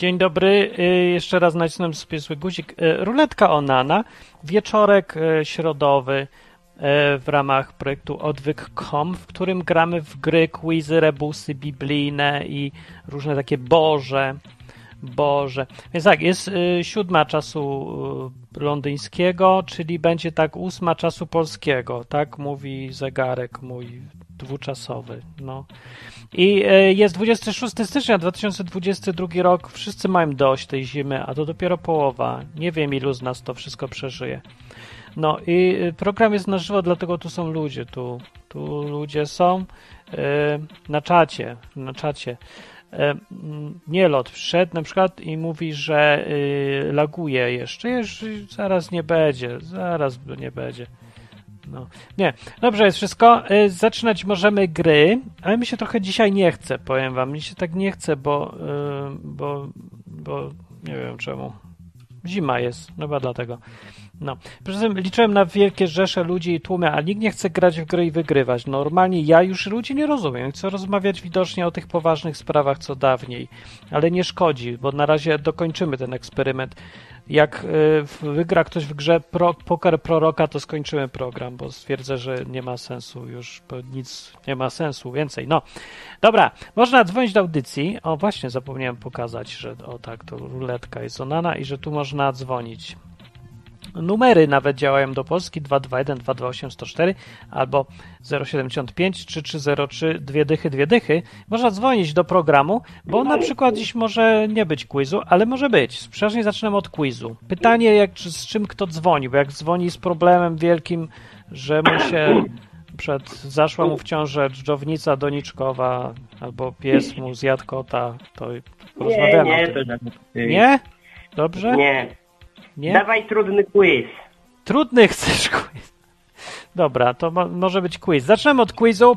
Dzień dobry, jeszcze raz nacisnąłem sobie zły guzik. Ruletka Onana, wieczorek środowy w ramach projektu Odwyk.com, w którym gramy w gry, quizy, rebusy biblijne i różne takie Boże. Więc tak, jest 7 czasu londyńskiego, czyli będzie tak 8 czasu polskiego, tak mówi zegarek mój dwuczasowy. No. I jest 26 stycznia 2022 rok, wszyscy mają dość tej zimy, a to dopiero połowa. Nie wiem, ilu z nas to wszystko przeżyje. No i program jest na żywo, dlatego tu są ludzie, tu ludzie są na czacie. Nie lot wszedł na przykład i mówi, że laguje jeszcze zaraz nie będzie. No. Nie, dobrze jest wszystko. Zaczynać możemy gry, ale mi się trochę dzisiaj nie chce, powiem wam. Mi się tak nie chce, bo nie wiem czemu. Zima jest, chyba dlatego. No. Poza tym liczyłem na wielkie rzesze ludzi i tłumy, a nikt nie chce grać w gry i wygrywać. Normalnie ja już ludzi nie rozumiem. Chcę rozmawiać widocznie o tych poważnych sprawach co dawniej, ale nie szkodzi, bo na razie dokończymy ten eksperyment. Jak wygra ktoś w grze Poker Proroka, to skończymy program, bo stwierdzę, że nie ma sensu już, bo nic nie ma sensu więcej. No, dobra, można dzwonić do audycji. O, właśnie zapomniałem pokazać, że o tak, to ruletka jest Onana i że tu można dzwonić. Numery nawet działają do Polski 221 228 104 albo 075 3303 2 dychy. Można dzwonić do programu, bo na przykład dziś może nie być quizu, ale może być. Przeważnie zaczynam od quizu. Pytanie, z czym kto dzwoni, bo jak dzwoni z problemem wielkim, że mu się zaszła mu w ciążę dżdżownica doniczkowa albo pies mu zjadł kota, to porozmawiamy o tym. Nie? Dobrze? Nie. Nie? Dawaj trudny quiz. Trudny chcesz quiz? Dobra, to może być quiz. Zaczynamy od quizu.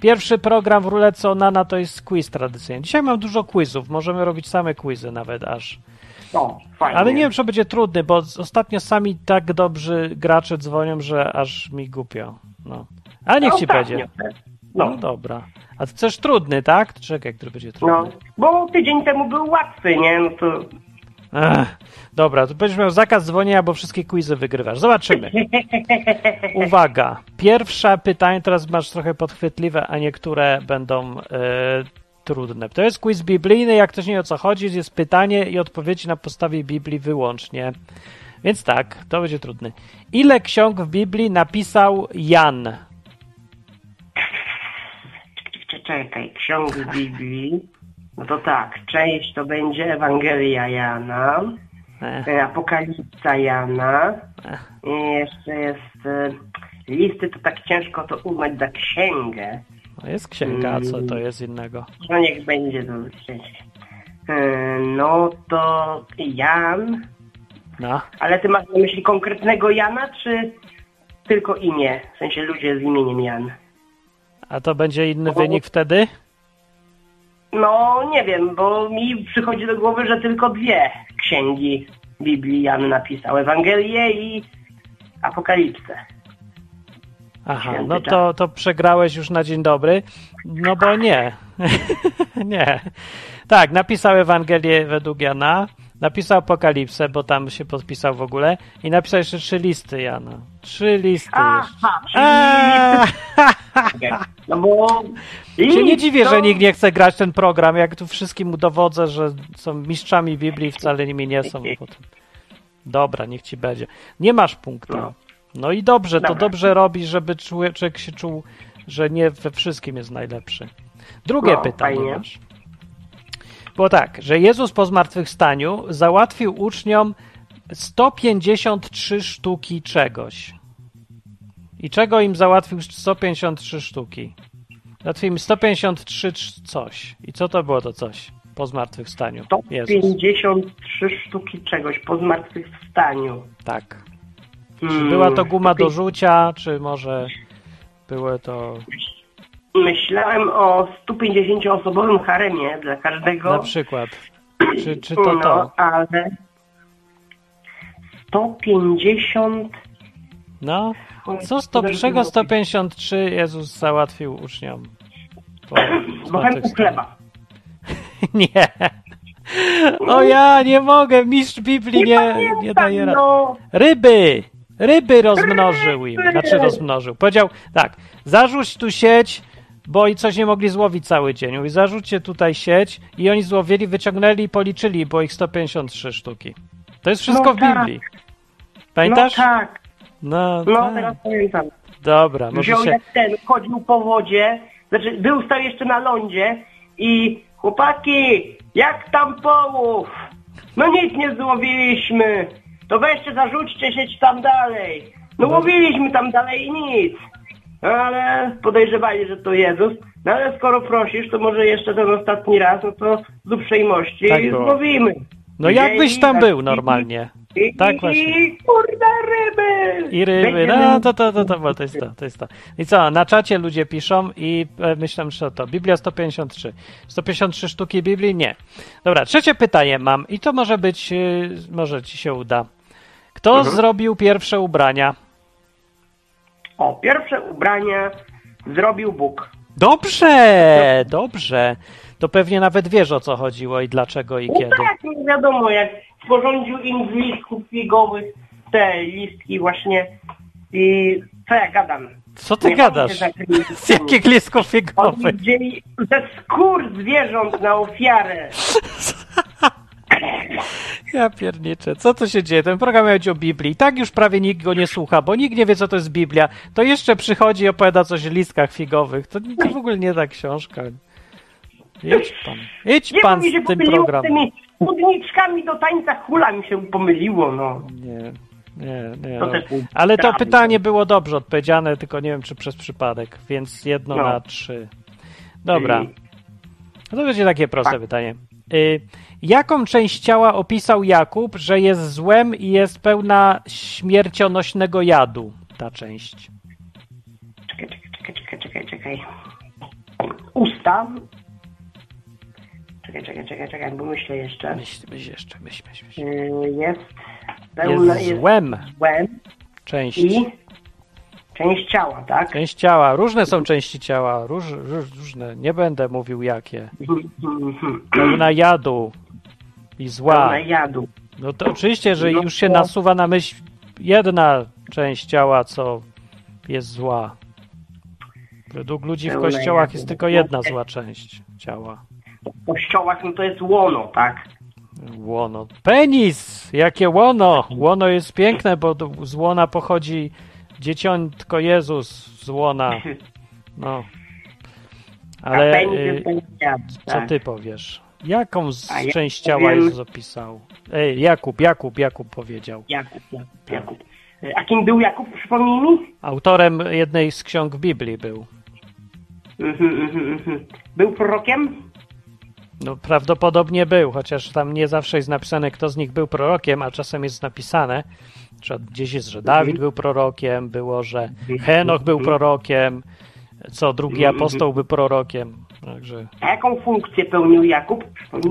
Pierwszy program w ruletce Onana to jest quiz tradycyjnie. Dzisiaj mam dużo quizów. Możemy robić same quizy nawet aż. No, fajnie. Ale nie wiem, czy będzie trudny, bo ostatnio sami tak dobrzy gracze dzwonią, że aż mi głupio. No. Ale niech ci będzie. No dobra. A ty chcesz trudny, tak? Czekaj, który będzie trudny. No, bo tydzień temu był łatwy, nie? No to... Dobra, tu będziesz miał zakaz dzwonienia, bo wszystkie quizy wygrywasz. Zobaczymy. Uwaga. Pierwsze pytanie, teraz masz trochę podchwytliwe, a niektóre będą trudne. To jest quiz biblijny, jak ktoś nie wie o co chodzi, jest pytanie i odpowiedzi na podstawie Biblii wyłącznie. Więc tak, to będzie trudny. Ile ksiąg w Biblii napisał Jan? Czekaj, ksiąg w Biblii... No to tak, część to będzie Ewangelia Jana, Apokalipsa Jana, jeszcze jest listy, to tak ciężko to uznać za księgę. No jest księga, a co to jest innego? No niech będzie to szczęście. No to Jan, no. Ale ty masz na myśli konkretnego Jana, czy tylko imię? W sensie ludzie z imieniem Jan. A to będzie inny wynik wtedy? No, nie wiem, bo mi przychodzi do głowy, że tylko 2 księgi Biblii Jan napisał. Ewangelię i Apokalipsę. Aha, Święty no to przegrałeś już na dzień dobry. No bo nie. Nie. Tak, napisał Ewangelię według Jana, napisał Apokalipsę, bo tam się podpisał w ogóle i napisał jeszcze 3 listy Jana. 3 listy jeszcze. No bo... Się nie dziwię, że nikt nie chce grać ten program, jak tu wszystkim udowodzę, że są mistrzami Biblii, wcale nimi nie są. Potem. Dobra, niech ci będzie. Nie masz punktu. No i dobrze, to dobrze robi, żeby człowiek się czuł, że nie we wszystkim jest najlepszy. Drugie pytanie masz. Bo tak, że Jezus po zmartwychwstaniu załatwił uczniom 153 sztuki czegoś. I czego im załatwił 153 sztuki? Załatwił im 153 coś. I co to było to coś po zmartwychwstaniu? 153 sztuki czegoś po zmartwychwstaniu. Tak. Czy była to guma do rzucia, czy może były to... Myślałem o 150-osobowym haremie dla każdego. Na przykład. Czy to no, to? Ale 150... No, czego 153 Jezus załatwił uczniów? Bochenku chleba. Nie. O ja nie mogę, mistrz Biblii nie daje rady. Ryby rozmnożył im. Znaczy rozmnożył. Powiedział tak, zarzuć tu sieć, bo i coś nie mogli złowić cały dzień. Mówi, zarzućcie tutaj sieć i oni złowili, wyciągnęli i policzyli, bo ich 153 sztuki. To jest wszystko w Biblii. Pamiętasz? No tak. No, teraz pamiętam. Dobra, może wziął się... jak ten, chodził po wodzie, znaczy był stał jeszcze na lądzie i chłopaki, jak tam połów? No nic nie złowiliśmy. To weźcie, zarzućcie sieć tam dalej. No łowiliśmy tam dalej i nic. Ale podejrzewali, że to Jezus. No ale skoro prosisz, to może jeszcze ten ostatni raz, no to z uprzejmości tak złowimy. No jakbyś tam był normalnie. Tak właśnie. I kurde ryby! I ryby, no to jest to. I co, na czacie ludzie piszą i myślę, że to Biblia 153. 153 sztuki Biblii? Nie. Dobra, trzecie pytanie mam i to może być, może ci się uda. Kto zrobił pierwsze ubrania? O, pierwsze ubrania zrobił Bóg. Dobrze. To pewnie nawet wiesz, o co chodziło i dlaczego i kiedy. No tak, nie wiadomo, jak sporządził im z listków figowych te listki właśnie i co ja gadam. Co ty gadasz? Z jakich listków figowych? Oni wzięli ze skór zwierząt na ofiarę. Ja pierniczę. Co tu się dzieje? Ten program chodzi o Biblii. I tak już prawie nikt go nie słucha, bo nikt nie wie, co to jest Biblia. To jeszcze przychodzi i opowiada coś o listkach figowych. To w ogóle nie ta książka. Idź pan z tym programem. Z tymi spódniczkami do tańca hula mi się pomyliło, no. Nie. To ale to pytanie było dobrze odpowiedziane, tylko nie wiem, czy przez przypadek, więc 1 na 3. Dobra. To będzie takie proste pytanie. Jaką część ciała opisał Jakub, że jest złem i jest pełna śmiercionośnego jadu? Ta część. Czekaj. Usta. Czekaj, bo myślę jeszcze. Myśl. Jest złem. Część. I część ciała, tak? Część ciała. Różne są części ciała. Różne. Nie będę mówił jakie. Pełna jadu i zła. Pełna jadu. No to oczywiście, że już się nasuwa na myśl jedna część ciała, co jest zła. Według ludzi w kościołach jest tylko jedna zła część ciała. W kościołach, no to jest łono, tak? Łono. Penis! Jakie łono! Łono jest piękne, bo z łona pochodzi dzieciątko Jezus z łona. No. Ale penis jest co ty powiesz? Jaką część ciała Jezus opisał? Jakub powiedział. Jakub. A kim był Jakub? Przypomnij mi? Autorem jednej z ksiąg Biblii był. Był prorokiem? No prawdopodobnie był, chociaż tam nie zawsze jest napisane, kto z nich był prorokiem, a czasem jest napisane, że gdzieś jest, że Dawid był prorokiem, było, że Henoch był prorokiem, co drugi apostoł był prorokiem. Także... A jaką funkcję pełnił Jakub?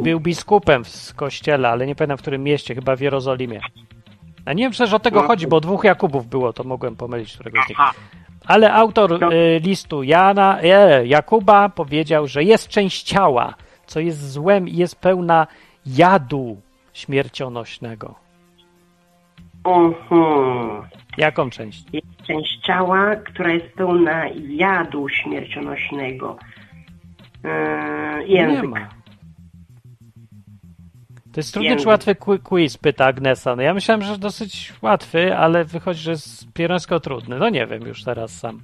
Był biskupem w kościele, ale nie pamiętam w którym mieście, chyba w Jerozolimie. A nie wiem, przecież o tego chodzi, bo 2 Jakubów było, to mogłem pomylić któregoś z nich. Ale autor listu Jakuba powiedział, że jest część ciała, co jest złem i jest pełna jadu śmiercionośnego. Jaką część? Jest część ciała, która jest pełna jadu śmiercionośnego. Język. Nie ma. To jest trudny czy łatwy quiz, pyta Agnesa. No ja myślałem, że dosyć łatwy, ale wychodzi, że jest pierońsko trudny. No nie wiem już teraz sam.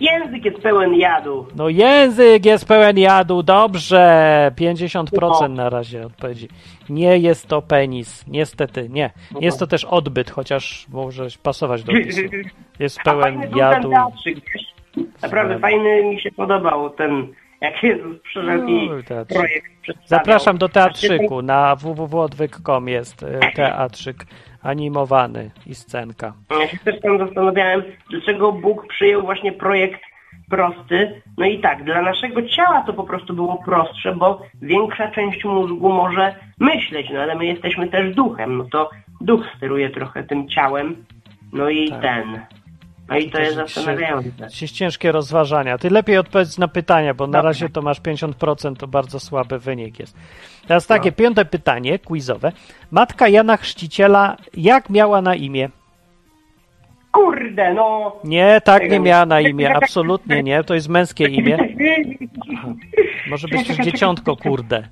Język jest pełen jadu. No język jest pełen jadu, dobrze. 50% na razie odpowiedzi. Nie jest to penis, niestety nie. Jest to też odbyt, chociaż może pasować do opisu. Jest pełen jadu. Naprawdę fajny, mi się podobał ten, jak Jezus przyszedł i projekt przedstawiał. Zapraszam do teatrzyku, na www.odwyk.com jest teatrzyk. Animowany i scenka. Ja się też tam zastanawiałem, dlaczego Bóg przyjął właśnie projekt prosty. No i tak, dla naszego ciała to po prostu było prostsze, bo większa część mózgu może myśleć, no ale my jesteśmy też duchem, no to duch steruje trochę tym ciałem, no i tak. No i to jest zastanawiające. Ciężkie rozważania. Ty lepiej odpowiedz na pytania, bo na razie to masz 50%, to bardzo słaby wynik jest. Teraz takie piąte pytanie quizowe. Matka Jana Chrzciciela, jak miała na imię? Kurde, no... Nie, tak nie miała na imię, absolutnie nie. To jest męskie imię. Aha. Może być też dzieciątko, kurde.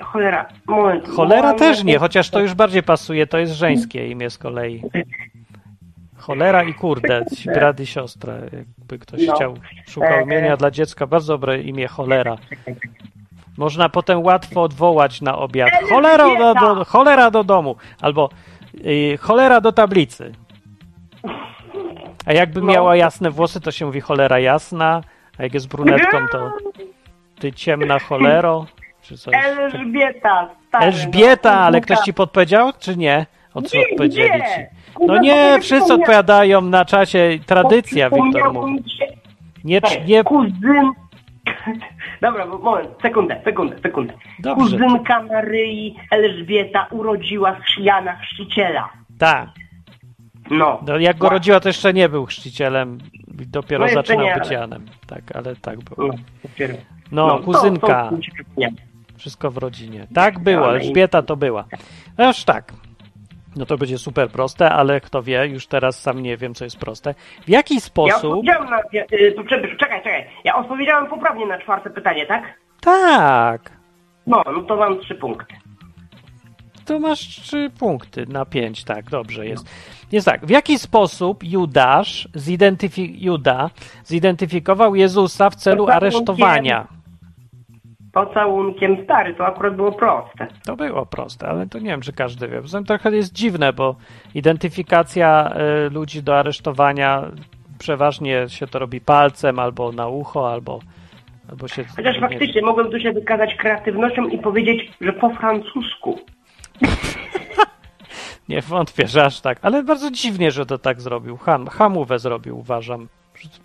Cholera, moment. Cholera też nie, chociaż to już bardziej pasuje, to jest żeńskie imię z kolei. Cholera i kurde, brat i siostra. Jakby ktoś szukał imienia dla dziecka, bardzo dobre imię, Cholera. Można potem łatwo odwołać na obiad. Cholera do domu, albo cholera do tablicy. A jakby miała jasne włosy, to się mówi cholera jasna, a jak jest brunetką, to ty ciemna cholero, czy coś. Elżbieta. Stary, Elżbieta, no, ale ktoś ci podpowiedział, czy nie? Odpowiedzieli ci. No nie, wszyscy odpowiadają na czasie. Tradycja, Wiktor mówi. Nie. Kuzyn... Dobra, moment, sekundę. Dobrze. Kuzynka Maryi Elżbieta urodziła Jana Chrzciciela. Tak. No, jak go rodziła, to jeszcze nie był chrzcicielem, dopiero zaczynał być Janem. Tak, ale tak było. No, kuzynka. Wszystko w rodzinie. Tak było, Elżbieta to była. No już tak. No to będzie super proste, ale kto wie, już teraz sam nie wiem, co jest proste. W jaki sposób... Czekaj. Ja odpowiedziałem poprawnie na czwarte pytanie, tak? Tak. No to mam 3 punkty. To masz 3 punkty na 5, tak, dobrze jest. Jest tak, w jaki sposób Juda zidentyfikował Jezusa w celu aresztowania? Pocałunkiem, stary, to akurat było proste. To było proste, ale to nie wiem, czy każdy wie. Poza tym trochę jest dziwne, bo identyfikacja ludzi do aresztowania przeważnie się to robi palcem, albo na ucho, albo się... Chociaż faktycznie mogłem tu się wykazać kreatywnością i powiedzieć, że po francusku. Nie wątpię, że aż tak. Ale bardzo dziwnie, że to tak zrobił. Hamówę zrobił, uważam.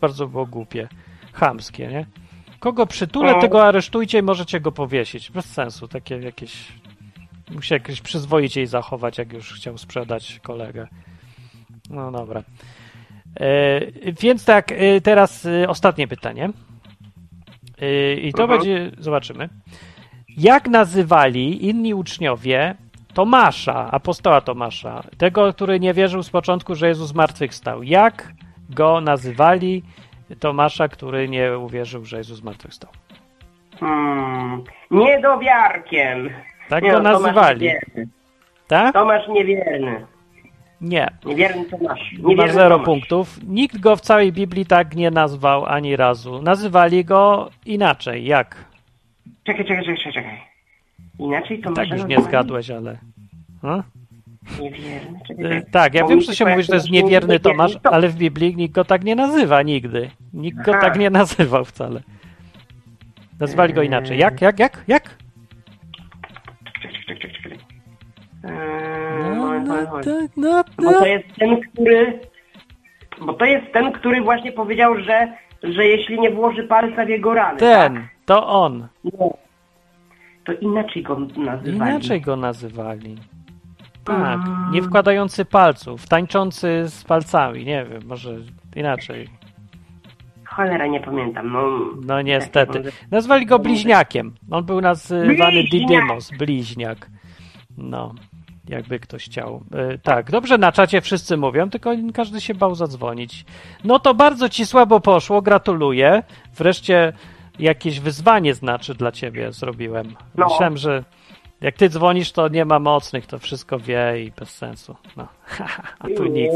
Bardzo było głupie. Chamskie, nie? Kogo przytulę, tego aresztujcie i możecie go powiesić. Bez sensu. Takie jakieś... Musi jakieś przyzwoicie i zachować, jak już chciał sprzedać kolegę. No dobra. Więc tak, teraz ostatnie pytanie. I to będzie... Zobaczymy. Jak nazywali inni uczniowie Tomasza, apostoła Tomasza, tego, który nie wierzył z początku, że Jezus zmartwychwstał? Jak go nazywali, Tomasza, który nie uwierzył, że Jezus zmartwychwstał? Niedowiarkiem. Tak go nazywali. Tak? Tomasz niewierny. Nie. Niewierny Tomasz. Ma 0 punktów. Nikt go w całej Biblii tak nie nazwał ani razu. Nazywali go inaczej. Jak? Czekaj. Inaczej to tak już nie zgadłeś, ale... Niewierny, czekaj. Tak, ja wiem, że się mówi, że to jest niewierny Tomasz, ale w Biblii nikt go tak nie nazywa nigdy. Nikt go tak nie nazywał wcale. Nazwali go inaczej. Jak? Czekaj. No. Bo to jest ten, który właśnie powiedział, że jeśli nie włoży palca w jego rany. To on. No. To inaczej go nazywali. Tak, nie wkładający palców, tańczący z palcami, nie wiem, może inaczej. Cholera, nie pamiętam. No niestety. Nazwali go bliźniakiem. On był nazywany Didymos, bliźniak. No, jakby ktoś chciał. Tak, dobrze na czacie wszyscy mówią, tylko każdy się bał zadzwonić. No to bardzo ci słabo poszło, gratuluję. Wreszcie... Jakieś wyzwanie dla ciebie zrobiłem. No. Myślałem, że jak ty dzwonisz, to nie ma mocnych, to wszystko wie i bez sensu. No. A tu nic.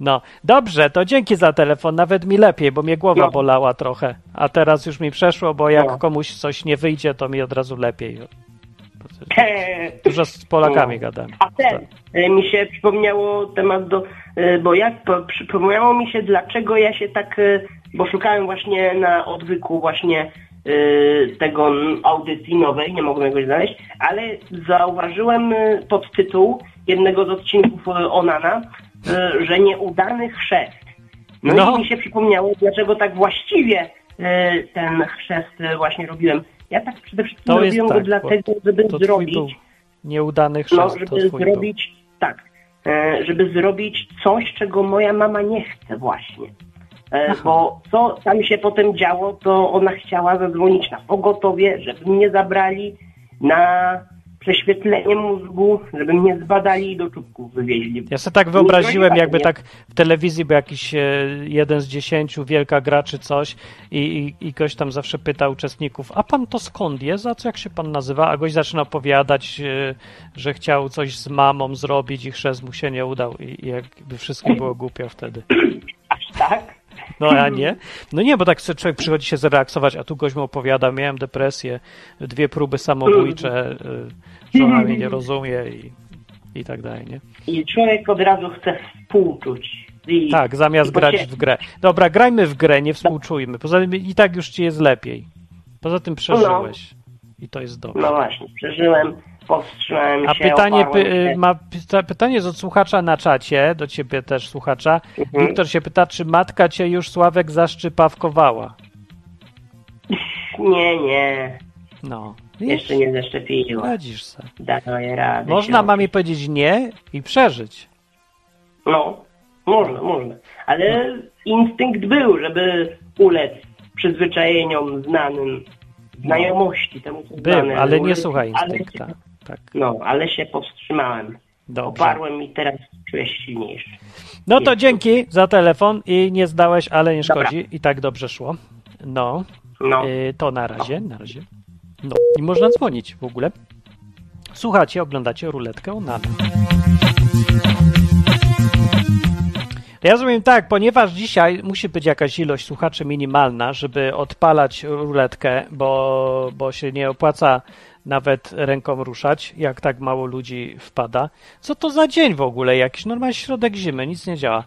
No. Dobrze, to dzięki za telefon. Nawet mi lepiej, bo mnie głowa bolała trochę. A teraz już mi przeszło, bo jak komuś coś nie wyjdzie, to mi od razu lepiej. Dużo z Polakami gadam. A ten mi się przypomniało temat przypomniało mi się, dlaczego ja się tak... Bo szukałem właśnie na Odwyku właśnie tego audycji nowej, nie mogłem go znaleźć, ale zauważyłem podtytuł jednego z odcinków Onana, że nieudany chrzest. I mi się przypomniało, dlaczego tak właściwie ten chrzest właśnie robiłem. Ja tak przede wszystkim robiłem go dlatego, żeby zrobić... Nieudany chrzest, żeby zrobić... Tak. żeby zrobić coś, czego moja mama nie chce właśnie. Bo co tam się potem działo, to ona chciała zadzwonić na pogotowie, żeby mnie zabrali na prześwietlenie mózgu, żeby mnie zbadali i do czubków wywieźli. Ja sobie tak wyobraziłem, jakby tak w telewizji był jakiś 1 z 10, wielka gra czy coś i gość tam zawsze pyta uczestników, a pan to skąd jest, a co, jak się pan nazywa? A gość zaczyna opowiadać, że chciał coś z mamą zrobić i chrzest mu się nie udał i jakby wszystko było głupio wtedy. Aż tak? No a nie? No nie, bo tak człowiek przychodzi się zrelaksować, a tu gość mu opowiada, miałem depresję, 2 próby samobójcze, żona mnie nie rozumie i tak dalej, nie? I człowiek od razu chce współczuć. Tak, zamiast grać w grę. Dobra, grajmy w grę, nie współczujmy. Poza tym i tak już ci jest lepiej. Poza tym przeżyłeś. I to jest dobre. No właśnie, przeżyłem. A pytanie, pytanie jest od słuchacza na czacie, do ciebie też słuchacza. Wiktor się pyta, czy matka cię już, Sławek, zaszczypawkowała? Nie, nie. No. Jeszcze nie zaszczepiła. Radzisz se. Daję radę. Można mamie powiedzieć nie i przeżyć. No, można. Ale instynkt był, żeby ulec przyzwyczajeniom znanym, znajomości temu. Był, ale nie słuchaj instynkta. Tak. No, ale się powstrzymałem. Dobrze. Oparłem i teraz czuję się silniejszy. No to dzięki za telefon i nie zdałeś, ale nie szkodzi. Dobra. I tak dobrze szło. No. To na razie. No. Na razie. No i można dzwonić w ogóle. Słuchacie, oglądacie ruletkę Onana. Ja rozumiem tak, ponieważ dzisiaj musi być jakaś ilość słuchaczy minimalna, żeby odpalać ruletkę, bo się nie opłaca nawet ręką ruszać, jak tak mało ludzi wpada. Co to za dzień w ogóle? Jakiś normalny środek zimy, nic nie działa.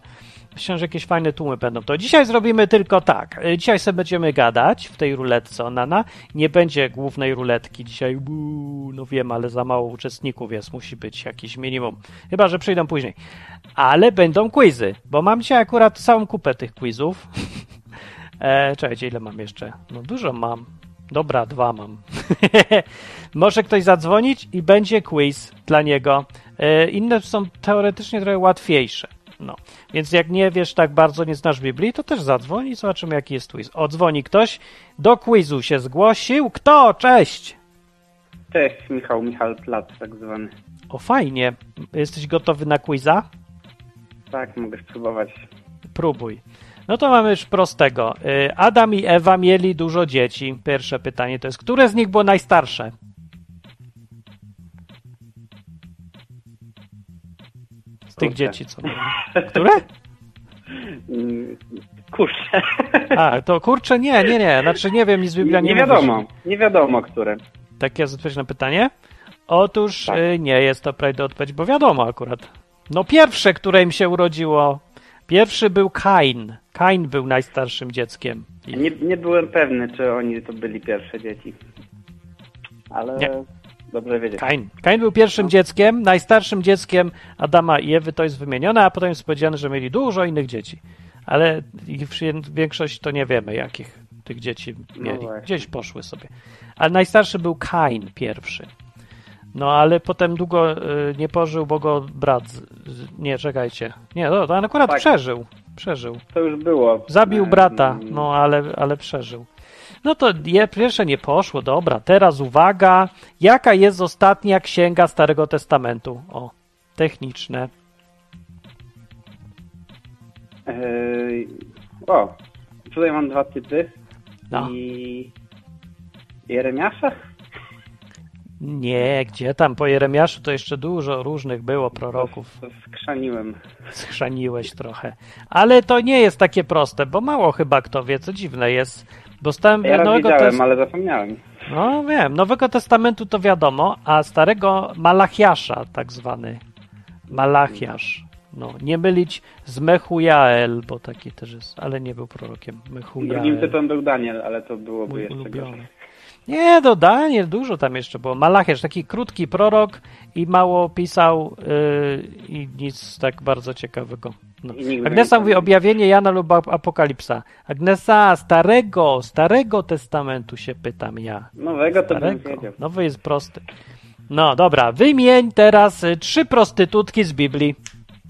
Myślę, że jakieś fajne tłumy będą. To dzisiaj zrobimy tylko tak. Dzisiaj sobie będziemy gadać w tej ruletce Onana. Nie będzie głównej ruletki dzisiaj. No wiem, ale za mało uczestników jest. Musi być jakiś minimum. Chyba że przyjdą później. Ale będą quizy, bo mam dzisiaj akurat całą kupę tych quizów. Czekajcie, ile mam jeszcze? No dużo mam. Dobra, 2 mam. Może ktoś zadzwonić i będzie quiz dla niego. Inne są teoretycznie trochę łatwiejsze. No, więc jak nie wiesz tak bardzo, nie znasz Biblii, to też zadzwoń i zobaczymy, jaki jest quiz. Odzwoni ktoś, do quizu się zgłosił. Kto? Cześć! Cześć, Michał Platt tak zwany. O, fajnie. Jesteś gotowy na quiza? Tak, mogę spróbować. Próbuj. No to mamy już prostego. Adam i Ewa mieli dużo dzieci. Pierwsze pytanie to jest, które z nich było najstarsze? Z tych dzieci, co? Które? Kurczę. A, to kurczę? Nie. Znaczy nie wiem, nic Biblia nie wiadomo. Mówi. Nie wiadomo, które. Takie jest odpowiedź na pytanie? Otóż tak. Nie jest to prawidłowa odpowiedź, bo wiadomo akurat. No pierwsze, które im się urodziło. Pierwszy był Kain. Kain był najstarszym dzieckiem. Nie byłem pewny, czy oni to byli pierwsze dzieci. Ale... Nie. Dobrze wiedzieć. Kain był pierwszym dzieckiem, najstarszym dzieckiem Adama i Ewy, to jest wymienione, a potem jest powiedziane, że mieli dużo innych dzieci. Ale ich większość to nie wiemy, jakich tych dzieci mieli. Gdzieś poszły sobie. Ale najstarszy był Kain pierwszy. No ale potem długo nie pożył, bo go brat... Nie, czekajcie. Nie, to on akurat przeżył. To już było. Zabił brata, no ale przeżył. No to pierwsze nie poszło, dobra. Teraz uwaga, jaka jest ostatnia księga Starego Testamentu? O, techniczne. Tutaj mam 2 typy. No. I Jeremiasza? Nie, gdzie tam? Po Jeremiaszu to jeszcze dużo różnych było proroków. To schrzaniłem. Schrzaniłeś trochę. Ale to nie jest takie proste, bo mało chyba kto wie, co dziwne jest. Dostałem Nowego Testamentu, ale zapomniałem. No wiem, Nowego Testamentu to wiadomo, a starego Malachiasza tak zwany. Malachiasz. No, nie mylić z Mechujael, bo taki też jest, ale nie był prorokiem. Mechujael. Drugim typem był Daniel, ale to byłoby mój jeszcze ulubiony. Nie, do Daniel dużo tam jeszcze było. Malachiasz, taki krótki prorok i mało pisał i nic tak bardzo ciekawego. No. Agnesa mówi objawienie Jana lub Apokalipsa. Agnesa, starego testamentu się pytam ja. Nowego starego. To bym wiedział. Nowy jest prosty. No dobra, wymień teraz 3 prostytutki z Biblii.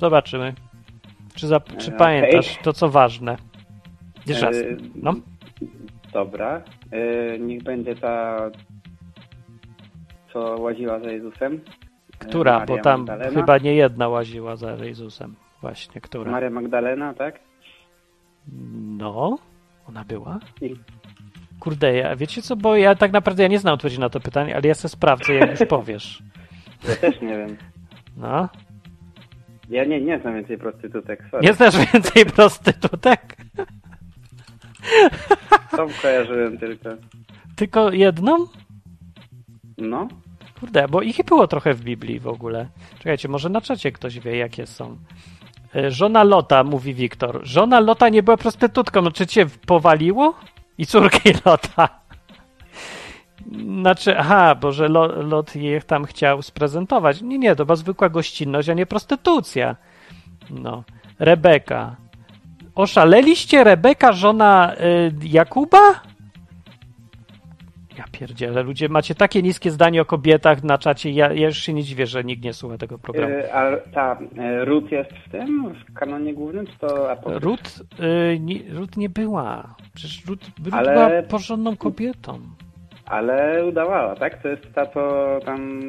Zobaczymy. Czy pamiętasz to, co ważne? Jeszcze raz. No. Dobra. Niech będzie ta, co łaziła za Jezusem. Która? Maria, bo tam Magdalena. Chyba nie jedna łaziła za Jezusem. Właśnie, która? Maria Magdalena, tak? No, ona była. Kurde, ja, wiecie co, bo ja tak naprawdę nie znam odpowiedzi na to pytanie, ale ja sobie sprawdzę, jak już powiesz. Ja też nie wiem. No. Ja nie znam więcej prostytutek. Sorry. Nie znasz więcej prostytutek? Tą kojarzyłem tylko. Tylko jedną? No. Kurde, bo ich było trochę w Biblii w ogóle. Czekajcie, może na czacie ktoś wie, jakie są. Żona Lota, mówi Wiktor. Żona Lota nie była prostytutką. No czy cię powaliło? I córki Lota. Znaczy, bo że Lot ich tam chciał sprezentować. Nie, to była zwykła gościnność, a nie prostytucja. No. Rebeka. Oszaleliście, Rebeka, żona Jakuba? Ja pierdzielę, ludzie, macie takie niskie zdanie o kobietach na czacie, ja już się nie dziwię, że nikt nie słucha tego programu. Rut jest w tym, w kanonie głównym, czy to apokryf? Rut nie była. Przecież Rut była porządną kobietą. Ale udawała, tak? To jest ta, co tam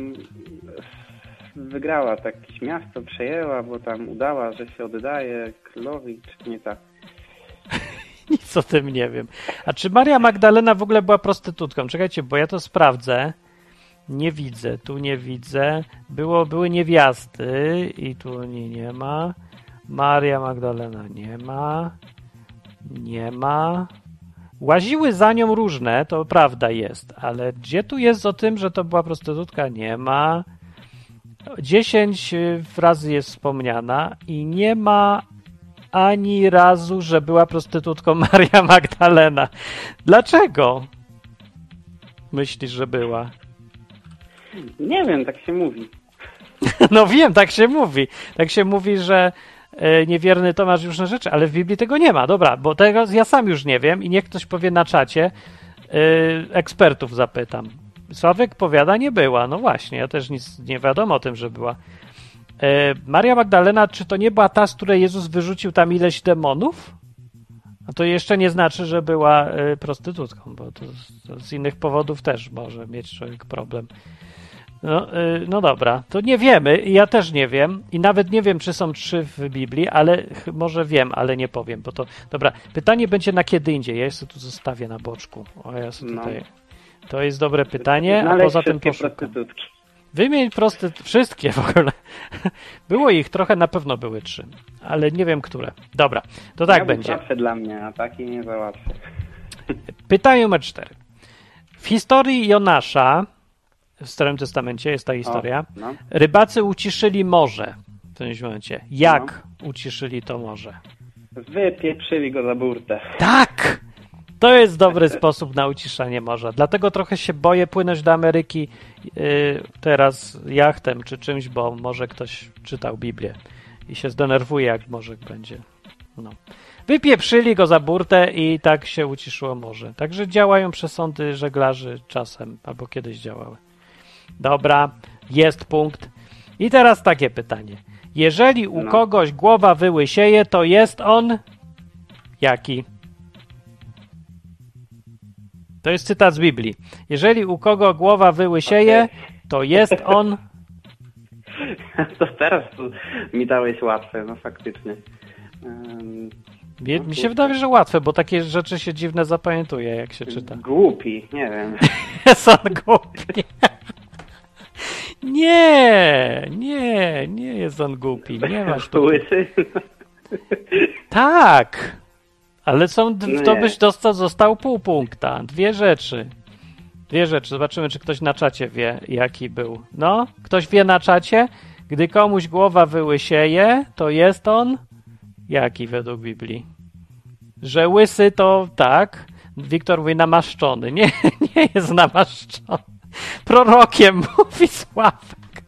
wygrała, tak, jakieś miasto przejęła, bo tam udała, że się oddaje królowi, czy nie tak. Nic o tym nie wiem. A czy Maria Magdalena w ogóle była prostytutką? Czekajcie, bo ja to sprawdzę. Nie widzę, tu nie widzę. Były niewiasty i tu nie ma. Maria Magdalena nie ma. Nie ma. Łaziły za nią różne, to prawda jest, ale gdzie tu jest o tym, że to była prostytutka? Nie ma. 10 razy jest wspomniana i nie ma ani razu, że była prostytutką Maria Magdalena. Dlaczego myślisz, że była? Nie wiem, tak się mówi. No wiem, tak się mówi. Tak się mówi, że niewierny Tomasz już na rzeczy, ale w Biblii tego nie ma. Dobra, bo tego ja sam już nie wiem i niech ktoś powie na czacie. Ekspertów zapytam. Sławek powiada, nie była. No właśnie, ja też nic nie wiadomo o tym, że była. Maria Magdalena, czy to nie była ta, z której Jezus wyrzucił tam ileś demonów? A to jeszcze nie znaczy, że była prostytutką, bo to z innych powodów też może mieć człowiek problem. No dobra, to nie wiemy, ja też nie wiem i nawet nie wiem, czy są 3 w Biblii, ale może wiem, ale nie powiem, bo to... Dobra, pytanie będzie na kiedy indziej, ja sobie tu zostawię na boczku. O, ja sobie tutaj... To jest dobre pytanie, a poza tym poszukam. Wymień wszystkie w ogóle. Było ich trochę, na pewno były 3, ale nie wiem, które. Dobra, to tak będzie. Zawsze dla mnie, a taki nie załatwię. Pytanie numer 4. W historii Jonasza, w Starym Testamencie jest ta historia, rybacy uciszyli morze w tym momencie. Jak uciszyli to morze? Wypieprzyli go za burtę. Tak! To jest dobry sposób na uciszanie morza. Dlatego trochę się boję płynąć do Ameryki teraz jachtem czy czymś, bo może ktoś czytał Biblię i się zdenerwuje, jak morzek będzie. No. Wypieprzyli go za burtę i tak się uciszyło morze. Także działają przesądy żeglarzy czasem, albo kiedyś działały. Dobra, jest punkt. I teraz takie pytanie. Jeżeli u kogoś głowa wyłysieje, to jest on jaki? To jest cytat z Biblii. Jeżeli u kogo głowa wyłysieje, to jest on... To teraz mi dałeś łatwe, no faktycznie. Mi się wydaje, że łatwe, bo takie rzeczy się dziwne zapamiętuje, jak się czyta. Głupi, nie wiem. Jest on głupi. Nie jest on głupi. Nie masz tu. Tak. Ale to byś został pół punkta. Dwie rzeczy. Zobaczymy, czy ktoś na czacie wie, jaki był. No, ktoś wie na czacie? Gdy komuś głowa wyłysieje, to jest on jaki według Biblii? Że łysy to tak. Wiktor mówi namaszczony. Nie jest namaszczony. Prorokiem mówi Sławek.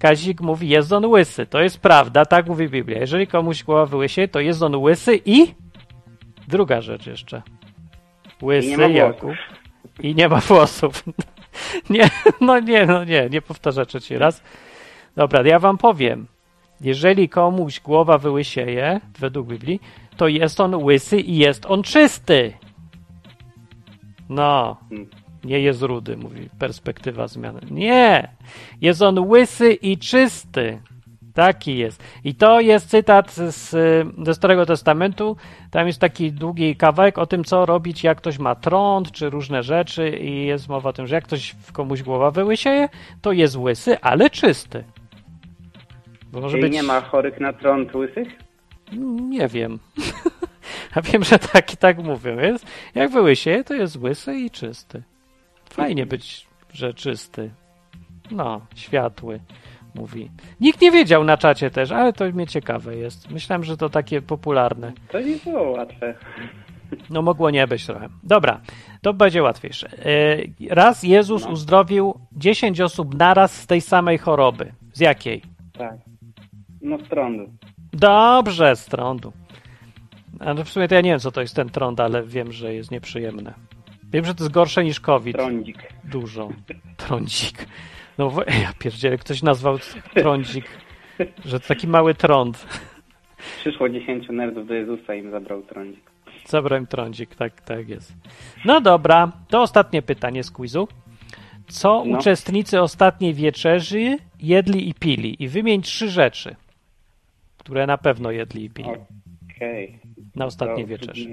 Kazik mówi, jest on łysy. To jest prawda, tak mówi Biblia. Jeżeli komuś głowa wyłysieje, to jest on łysy i... Druga rzecz jeszcze. Łysy Jakub. I nie ma włosów. Nie powtarzacie ci raz. Dobra, ja wam powiem. Jeżeli komuś głowa wyłysieje, według Biblii, to jest on łysy i jest on czysty. No, nie jest rudy, mówi perspektywa zmiany. Nie, jest on łysy i czysty. Taki jest. I to jest cytat ze Starego Testamentu. Tam jest taki długi kawałek o tym, co robić, jak ktoś ma trąd, czy różne rzeczy i jest mowa o tym, że jak ktoś w komuś głowa wyłysieje, to jest łysy, ale czysty. Czyli być... nie ma chorych na trąd łysych? Nie wiem. A wiem, że tak i tak mówią. Więc jak wyłysieje, to jest łysy i czysty. Fajnie być, że czysty. No, światły. Mówi. Nikt nie wiedział na czacie też, ale to mnie ciekawe jest. Myślałem, że to takie popularne. To nie było łatwe. No mogło nie być trochę. Dobra, to będzie łatwiejsze. Raz Jezus uzdrowił 10 osób naraz z tej samej choroby. Z jakiej? Tak. No z trądu. Dobrze, z trądu. A w sumie to ja nie wiem, co to jest ten trąd, ale wiem, że jest nieprzyjemne. Wiem, że to jest gorsze niż COVID. Trądzik. Dużo. Trądzik. No ja pierdzielę, ktoś nazwał trądzik, że to taki mały trąd. Przyszło 10 nerdów do Jezusa i im zabrał trądzik. Zabrał im trądzik, tak jest. No dobra, to ostatnie pytanie z quizu. Co uczestnicy ostatniej wieczerzy jedli i pili? I wymień 3 rzeczy, które na pewno jedli i pili. Okej. Na ostatniej wieczerzy.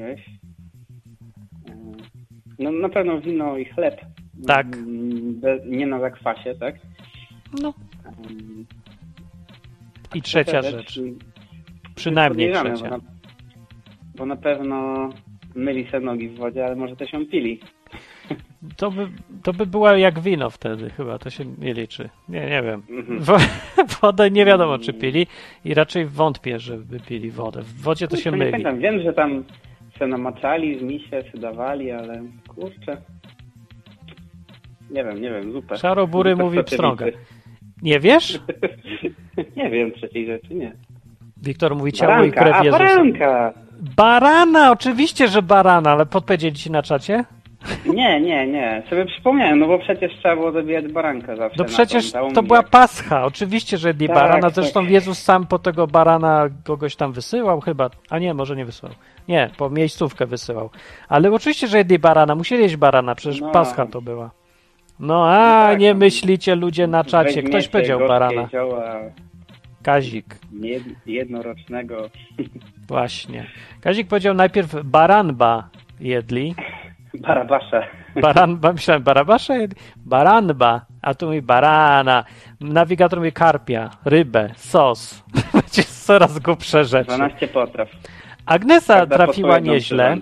No na pewno wino i chleb. Tak. Nie na zakwasie, tak? No. I trzecia rzecz. Przynajmniej trzecia. Bo na pewno myli se nogi w wodzie, ale może też ją pili. To by była jak wino wtedy chyba, to się nie liczy. Nie wiem. Wodę nie wiadomo, czy pili i raczej wątpię, żeby pili wodę. W wodzie to się myli. Pamiętam. Wiem, że tam se namaczali, misie się dawali, ale kurczę. Nie wiem, zupę. Szarobury mówi pstrąga. Nie wiesz? Nie wiem trzeciej rzeczy, nie. Wiktor mówi ciało i krew Jezusa. Baranka! Barana! Oczywiście, że barana, ale podpowiedzieli ci na czacie? Nie. Sobie przypomniałem, no bo przecież trzeba było dobijać baranka zawsze. No przecież to była Pascha. Oczywiście, że jedli barana. Zresztą Jezus sam po tego barana kogoś tam wysyłał chyba. A nie, może nie wysyłał. Nie, po miejscówkę wysyłał. Ale oczywiście, że jedli barana. Musieli jeść barana, przecież Pascha to była. No a tak, nie myślicie ludzie na czacie. Ktoś powiedział barana. Kazik. Jednorocznego. Właśnie. Kazik powiedział najpierw baranba jedli. Barabasza. Baranba, myślałem barabasza jedli. Baranba, a tu mówi barana. Nawigator mówi karpia, rybę, sos. Będzie coraz głupsze rzeczy. 12 potraw. Agnesa trafiła nieźle.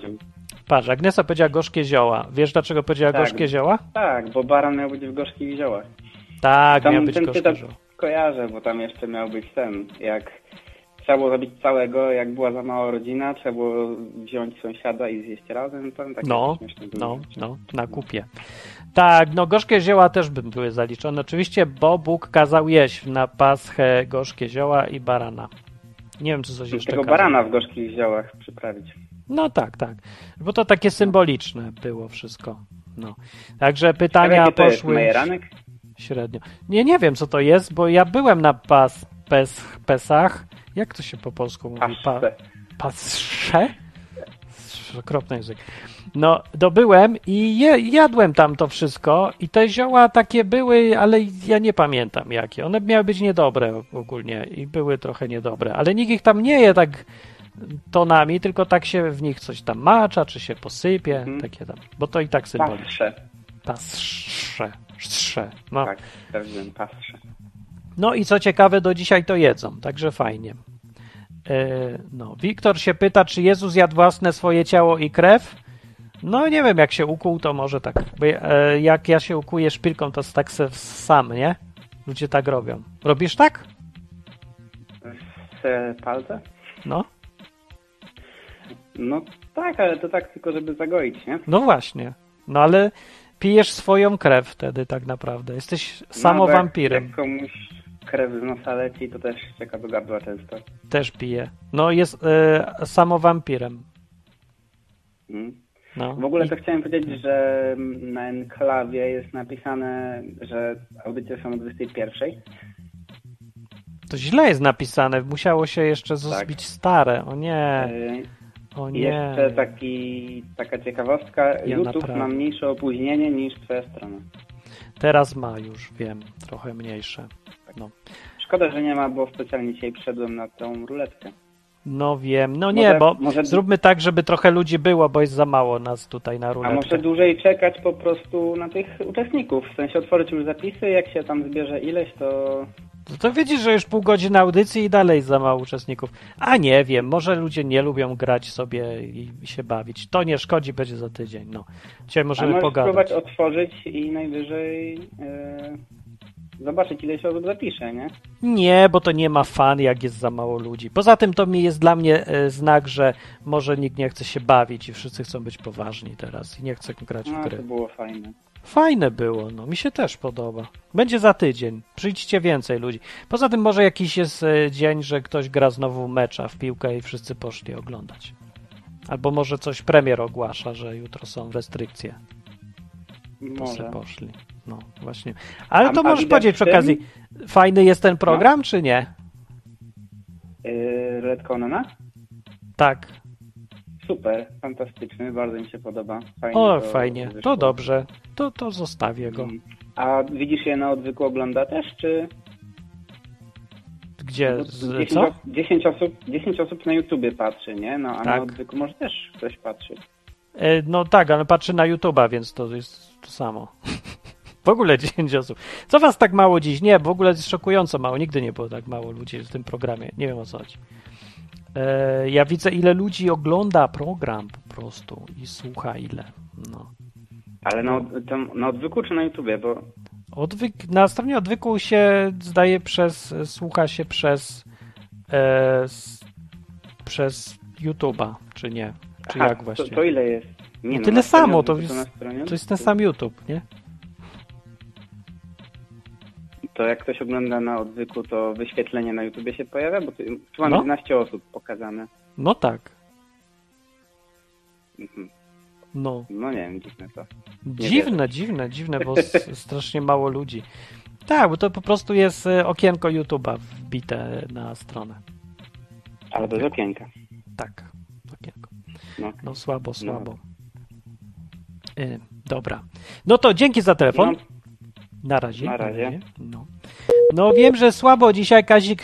Patrz, Agnesa powiedziała gorzkie zioła. Wiesz, dlaczego powiedziała gorzkie zioła? Tak, bo baran miał być w gorzkich ziołach. Tak, tam miał być gorzkie zioła. Kojarzę, bo tam jeszcze miał być ten, jak trzeba było zabić całego, jak była za mała rodzina, trzeba było wziąć sąsiada i zjeść razem. Tam takie na kupie. Tak, no gorzkie zioła też by były zaliczone. Oczywiście, bo Bóg kazał jeść na Paschę gorzkie zioła i barana. Nie wiem, czy coś jeszcze tego kazał. Barana w gorzkich ziołach przyprawić. No tak. Bo to takie symboliczne było wszystko. No. Także pytania poszły średnio. Nie wiem, co to jest, bo ja byłem na Pesach. Jak to się po polsku mówi? Passze? Okropny język. No, dobyłem i jadłem tam to wszystko i te zioła takie były, ale ja nie pamiętam jakie. One miały być niedobre ogólnie i były trochę niedobre, ale nikt ich tam nie je tak tonami, tylko tak się w nich coś tam macza, czy się posypie, takie tam, bo to i tak symboliczne. Passze. No. Tak, pewnie passze. No i co ciekawe, do dzisiaj to jedzą, także fajnie. Wiktor się pyta, czy Jezus jadł własne swoje ciało i krew? No nie wiem, jak się ukuł, to może tak, bo jak ja się ukuję szpilką, to tak se sam, nie? Ludzie tak robią. Robisz tak? Z palca? No. No tak, ale to tak tylko, żeby zagoić, nie? No właśnie. No ale pijesz swoją krew wtedy tak naprawdę. Jesteś samowampirem. Jak komuś krew z nosa leci, to też cieka do gardła często. Też pije. No jest samowampirem. No. W ogóle to chciałem powiedzieć, że na enklawie jest napisane, że audycje są o 21:00. To źle jest napisane, musiało się jeszcze zbić stare, o nie. O nie. Jeszcze taka ciekawostka, ja YouTube ma mniejsze opóźnienie niż twoja strona. Teraz ma już, wiem, trochę mniejsze. No. Szkoda, że nie ma, bo specjalnie dzisiaj przyszedłem na tą ruletkę. No wiem, no może, nie, bo może... zróbmy tak, żeby trochę ludzi było, bo jest za mało nas tutaj na ruletkę. A może dłużej czekać po prostu na tych uczestników, w sensie otworzyć już zapisy, jak się tam zbierze ileś, to widzisz, że już pół godziny audycji i dalej za mało uczestników. A nie wiem, może ludzie nie lubią grać sobie i się bawić. To nie szkodzi, będzie za tydzień. No. Dzisiaj możemy pogadać. Możesz spróbować otworzyć i najwyżej zobaczyć, ile się osób zapisze, nie? Nie, bo to nie ma fan, jak jest za mało ludzi. Poza tym to jest dla mnie znak, że może nikt nie chce się bawić i wszyscy chcą być poważni teraz i nie chcą grać w gry. To było fajne. Fajne było, no mi się też podoba. Będzie za tydzień, przyjdźcie więcej ludzi. Poza tym może jakiś jest dzień, że ktoś gra znowu mecza w piłkę i wszyscy poszli oglądać. Albo może coś premier ogłasza, że jutro są restrykcje. Może poszli. No właśnie. Ale to możesz powiedzieć przy okazji, fajny jest ten program, czy nie? Ruletka Onana? Tak. Super, fantastyczny, bardzo mi się podoba. Fajnie fajnie, wyszło. To dobrze, to zostawię go. A widzisz je na Odwyku Ogląda też, czy... Gdzie, 10 osób na YouTubie patrzy, nie? No, a na Odwyku może też ktoś patrzy. No tak, ale patrzy na YouTube'a, więc to jest to samo. W ogóle 10 osób. Co was tak mało dziś? Nie, w ogóle jest szokująco mało. Nigdy nie było tak mało ludzi w tym programie. Nie wiem, o co chodzi. Ja widzę, ile ludzi ogląda program po prostu i słucha ile. No. Ale na Odwyku czy na YouTubie? Bo... na stronie Odwyku się zdaje słucha się przez YouTube'a, czy nie? Czy jak właśnie? To ile jest? Nie, no, tyle samo, to jest ten sam YouTube, nie? To jak ktoś ogląda na Odwyku, to wyświetlenie na YouTubie się pojawia? Bo tu mam 11 osób pokazane. No tak. Mhm. No nie wiem, dziwne to. Nie dziwne, bo strasznie mało ludzi. Tak, bo to po prostu jest okienko YouTube'a wbite na stronę. Ale bez okienka. Tak, okienko. No słabo. Dobra. No to dzięki za telefon. Na razie. No wiem, że słabo dzisiaj Kazik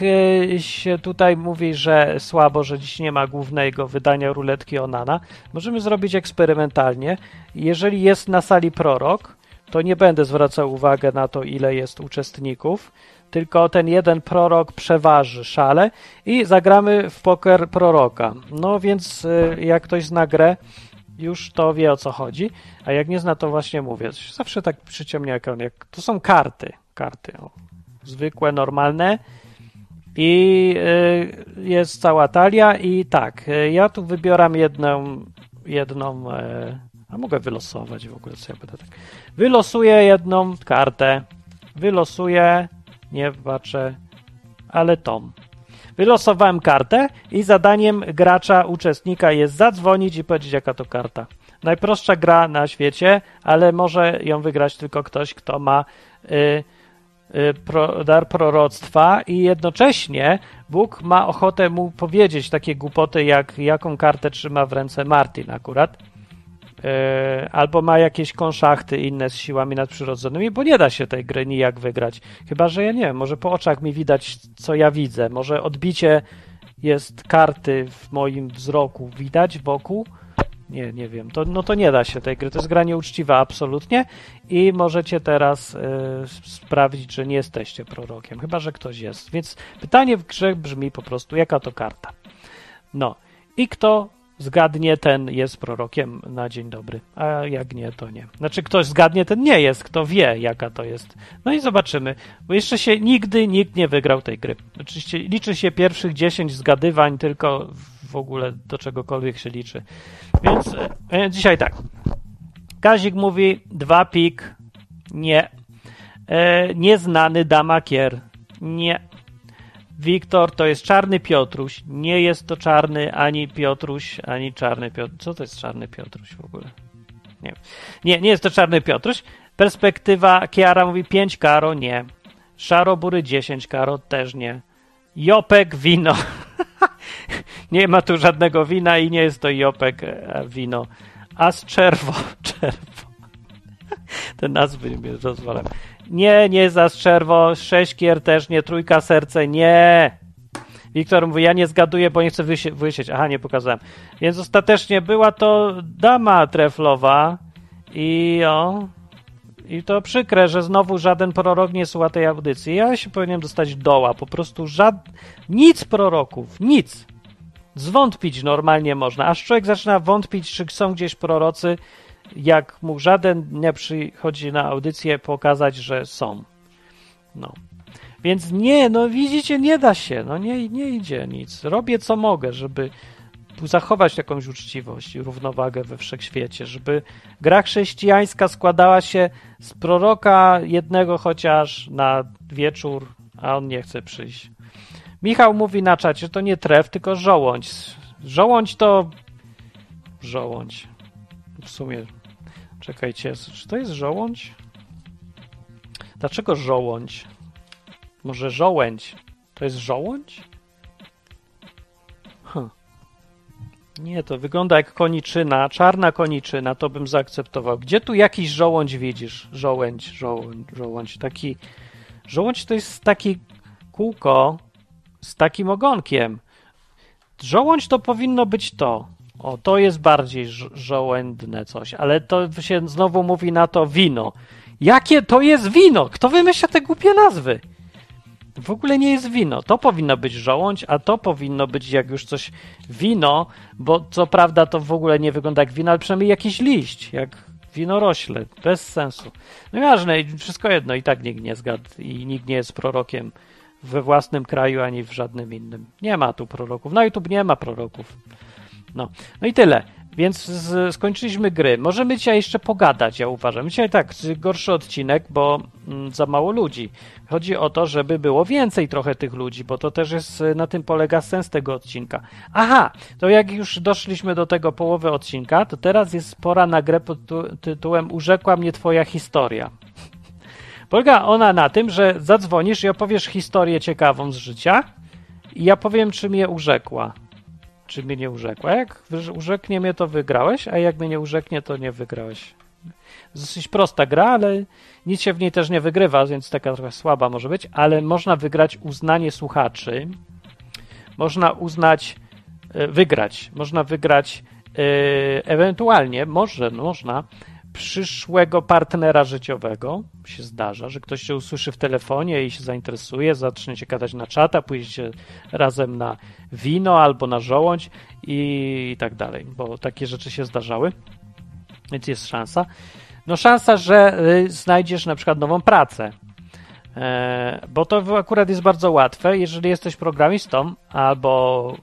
się tutaj mówi, że słabo, że dziś nie ma głównego wydania ruletki Onana. Możemy zrobić eksperymentalnie. Jeżeli jest na sali prorok, to nie będę zwracał uwagi na to, ile jest uczestników, tylko ten jeden prorok przeważy szale i zagramy w poker proroka. No więc jak ktoś zna grę, już to wie, o co chodzi, a jak nie zna, to właśnie mówię. Zawsze tak przyciemnia ekran. To są karty. Zwykłe, normalne i jest cała talia i tak, ja tu wybieram jedną, a mogę wylosować w ogóle, co ja będę tak. Wylosuję jedną kartę, nie patrzę, ale tą. Wylosowałem kartę i zadaniem gracza, uczestnika jest zadzwonić i powiedzieć, jaka to karta. Najprostsza gra na świecie, ale może ją wygrać tylko ktoś, kto ma dar proroctwa i jednocześnie Bóg ma ochotę mu powiedzieć takie głupoty, jak jaką kartę trzyma w ręce Martin akurat. Albo ma jakieś konszachty inne z siłami nadprzyrodzonymi, bo nie da się tej gry nijak wygrać. Chyba, że ja nie wiem, może po oczach mi widać, co ja widzę. Może odbicie jest karty w moim wzroku widać wokół. Nie wiem. To nie da się tej gry. To jest gra nieuczciwa absolutnie i możecie teraz sprawdzić, że nie jesteście prorokiem. Chyba, że ktoś jest. Więc pytanie w grze brzmi po prostu, jaka to karta. No. I kto zgadnie, ten jest prorokiem na dzień dobry, a jak nie, to nie. Znaczy ktoś zgadnie, ten nie jest, kto wie, jaka to jest. No i zobaczymy, bo jeszcze się nigdy nikt nie wygrał tej gry. Oczywiście liczy się pierwszych 10 zgadywań, tylko w ogóle do czegokolwiek się liczy. Więc dzisiaj tak. Kazik mówi, 2 pik, nie. Nieznany damakier, nie. Wiktor, to jest czarny Piotruś. Nie jest to czarny ani Piotruś, ani czarny Piotruś. Co to jest czarny Piotruś w ogóle? Nie wiem. Nie jest to czarny Piotruś. Perspektywa, Kiara mówi 5 karo, nie. Szarobury 10 karo, też nie. Jopek wino. Nie ma tu żadnego wina i nie jest to Jopek wino. A z czerwo. Te nazwy mnie rozwalę. Nie za czerwo, 6 kier też nie, trójka serce, nie. Wiktor mówi, ja nie zgaduję, bo nie chcę wysieć. Aha, nie pokazałem. Więc ostatecznie była to dama treflowa i to przykre, że znowu żaden prorok nie słucha tej audycji. Ja się powinienem dostać doła, po prostu nic proroków, nic. Zwątpić normalnie można, aż człowiek zaczyna wątpić, czy są gdzieś prorocy, jak mu żaden nie przychodzi na audycję pokazać, że są. No. Więc widzicie, nie da się, nie idzie nic. Robię co mogę, żeby zachować jakąś uczciwość i równowagę we wszechświecie, żeby gra chrześcijańska składała się z proroka jednego chociaż na wieczór, a on nie chce przyjść. Michał mówi na czacie, to nie tref, tylko żołądź. Żołądź. W sumie, czekajcie, czy to jest żołądź? Dlaczego żołądź? Może żołędź? To jest żołądź? Nie, to wygląda jak koniczyna, czarna koniczyna, to bym zaakceptował. Gdzie tu jakiś żołądź widzisz? Żołądź. Żołądź to jest takie kółko z takim ogonkiem. Żołądź to powinno być to. O, to jest bardziej żołędne coś, ale to się znowu mówi na to wino. Jakie to jest wino? Kto wymyśla te głupie nazwy? W ogóle nie jest wino. To powinno być żołądź, a to powinno być jak już coś wino, bo co prawda to w ogóle nie wygląda jak wino, ale przynajmniej jakiś liść, jak winorośle. Bez sensu. No ważne, wszystko jedno. I tak nikt nie zgadł i nikt nie jest prorokiem we własnym kraju ani w żadnym innym. Nie ma tu proroków. Na YouTube nie ma proroków. No i tyle. Więc skończyliśmy gry. Możemy dzisiaj jeszcze pogadać, ja uważam. Dzisiaj tak, gorszy odcinek, bo za mało ludzi. Chodzi o to, żeby było więcej trochę tych ludzi, bo to też jest, na tym polega sens tego odcinka. Aha, to jak już doszliśmy do tego połowy odcinka, to teraz jest pora na grę pod tytułem Urzekła mnie twoja historia. Polega ona na tym, że zadzwonisz i opowiesz historię ciekawą z życia i ja powiem, czy mnie urzekła. Czy mnie nie urzekła? Jak urzeknie mnie, to wygrałeś, a jak mnie nie urzeknie, to nie wygrałeś. Dosyć prosta gra, ale nic się w niej też nie wygrywa, więc taka trochę słaba może być, ale można wygrać uznanie słuchaczy. Można wygrać ewentualnie przyszłego partnera życiowego. Się zdarza, że ktoś się usłyszy w telefonie i się zainteresuje, zaczniecie gadać na czata, pójdziecie razem na wino albo na żołądź i tak dalej, bo takie rzeczy się zdarzały, więc jest szansa. Szansa, że znajdziesz na przykład nową pracę, bo to akurat jest bardzo łatwe, jeżeli jesteś programistą albo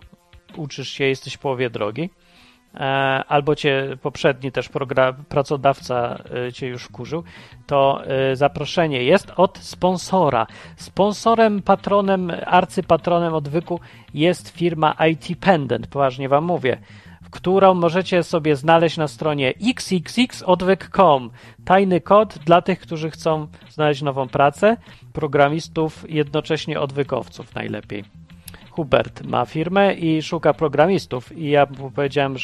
uczysz się, jesteś w połowie drogi, albo cię poprzedni też pracodawca cię już wkurzył, to zaproszenie jest od sponsora. Sponsorem, arcypatronem Odwyku jest firma IT Pendant, poważnie wam mówię, którą możecie sobie znaleźć na stronie xxxodwyk.com. Tajny kod dla tych, którzy chcą znaleźć nową pracę, programistów, jednocześnie odwykowców najlepiej. Hubert ma firmę i szuka programistów i ja mu powiedziałem,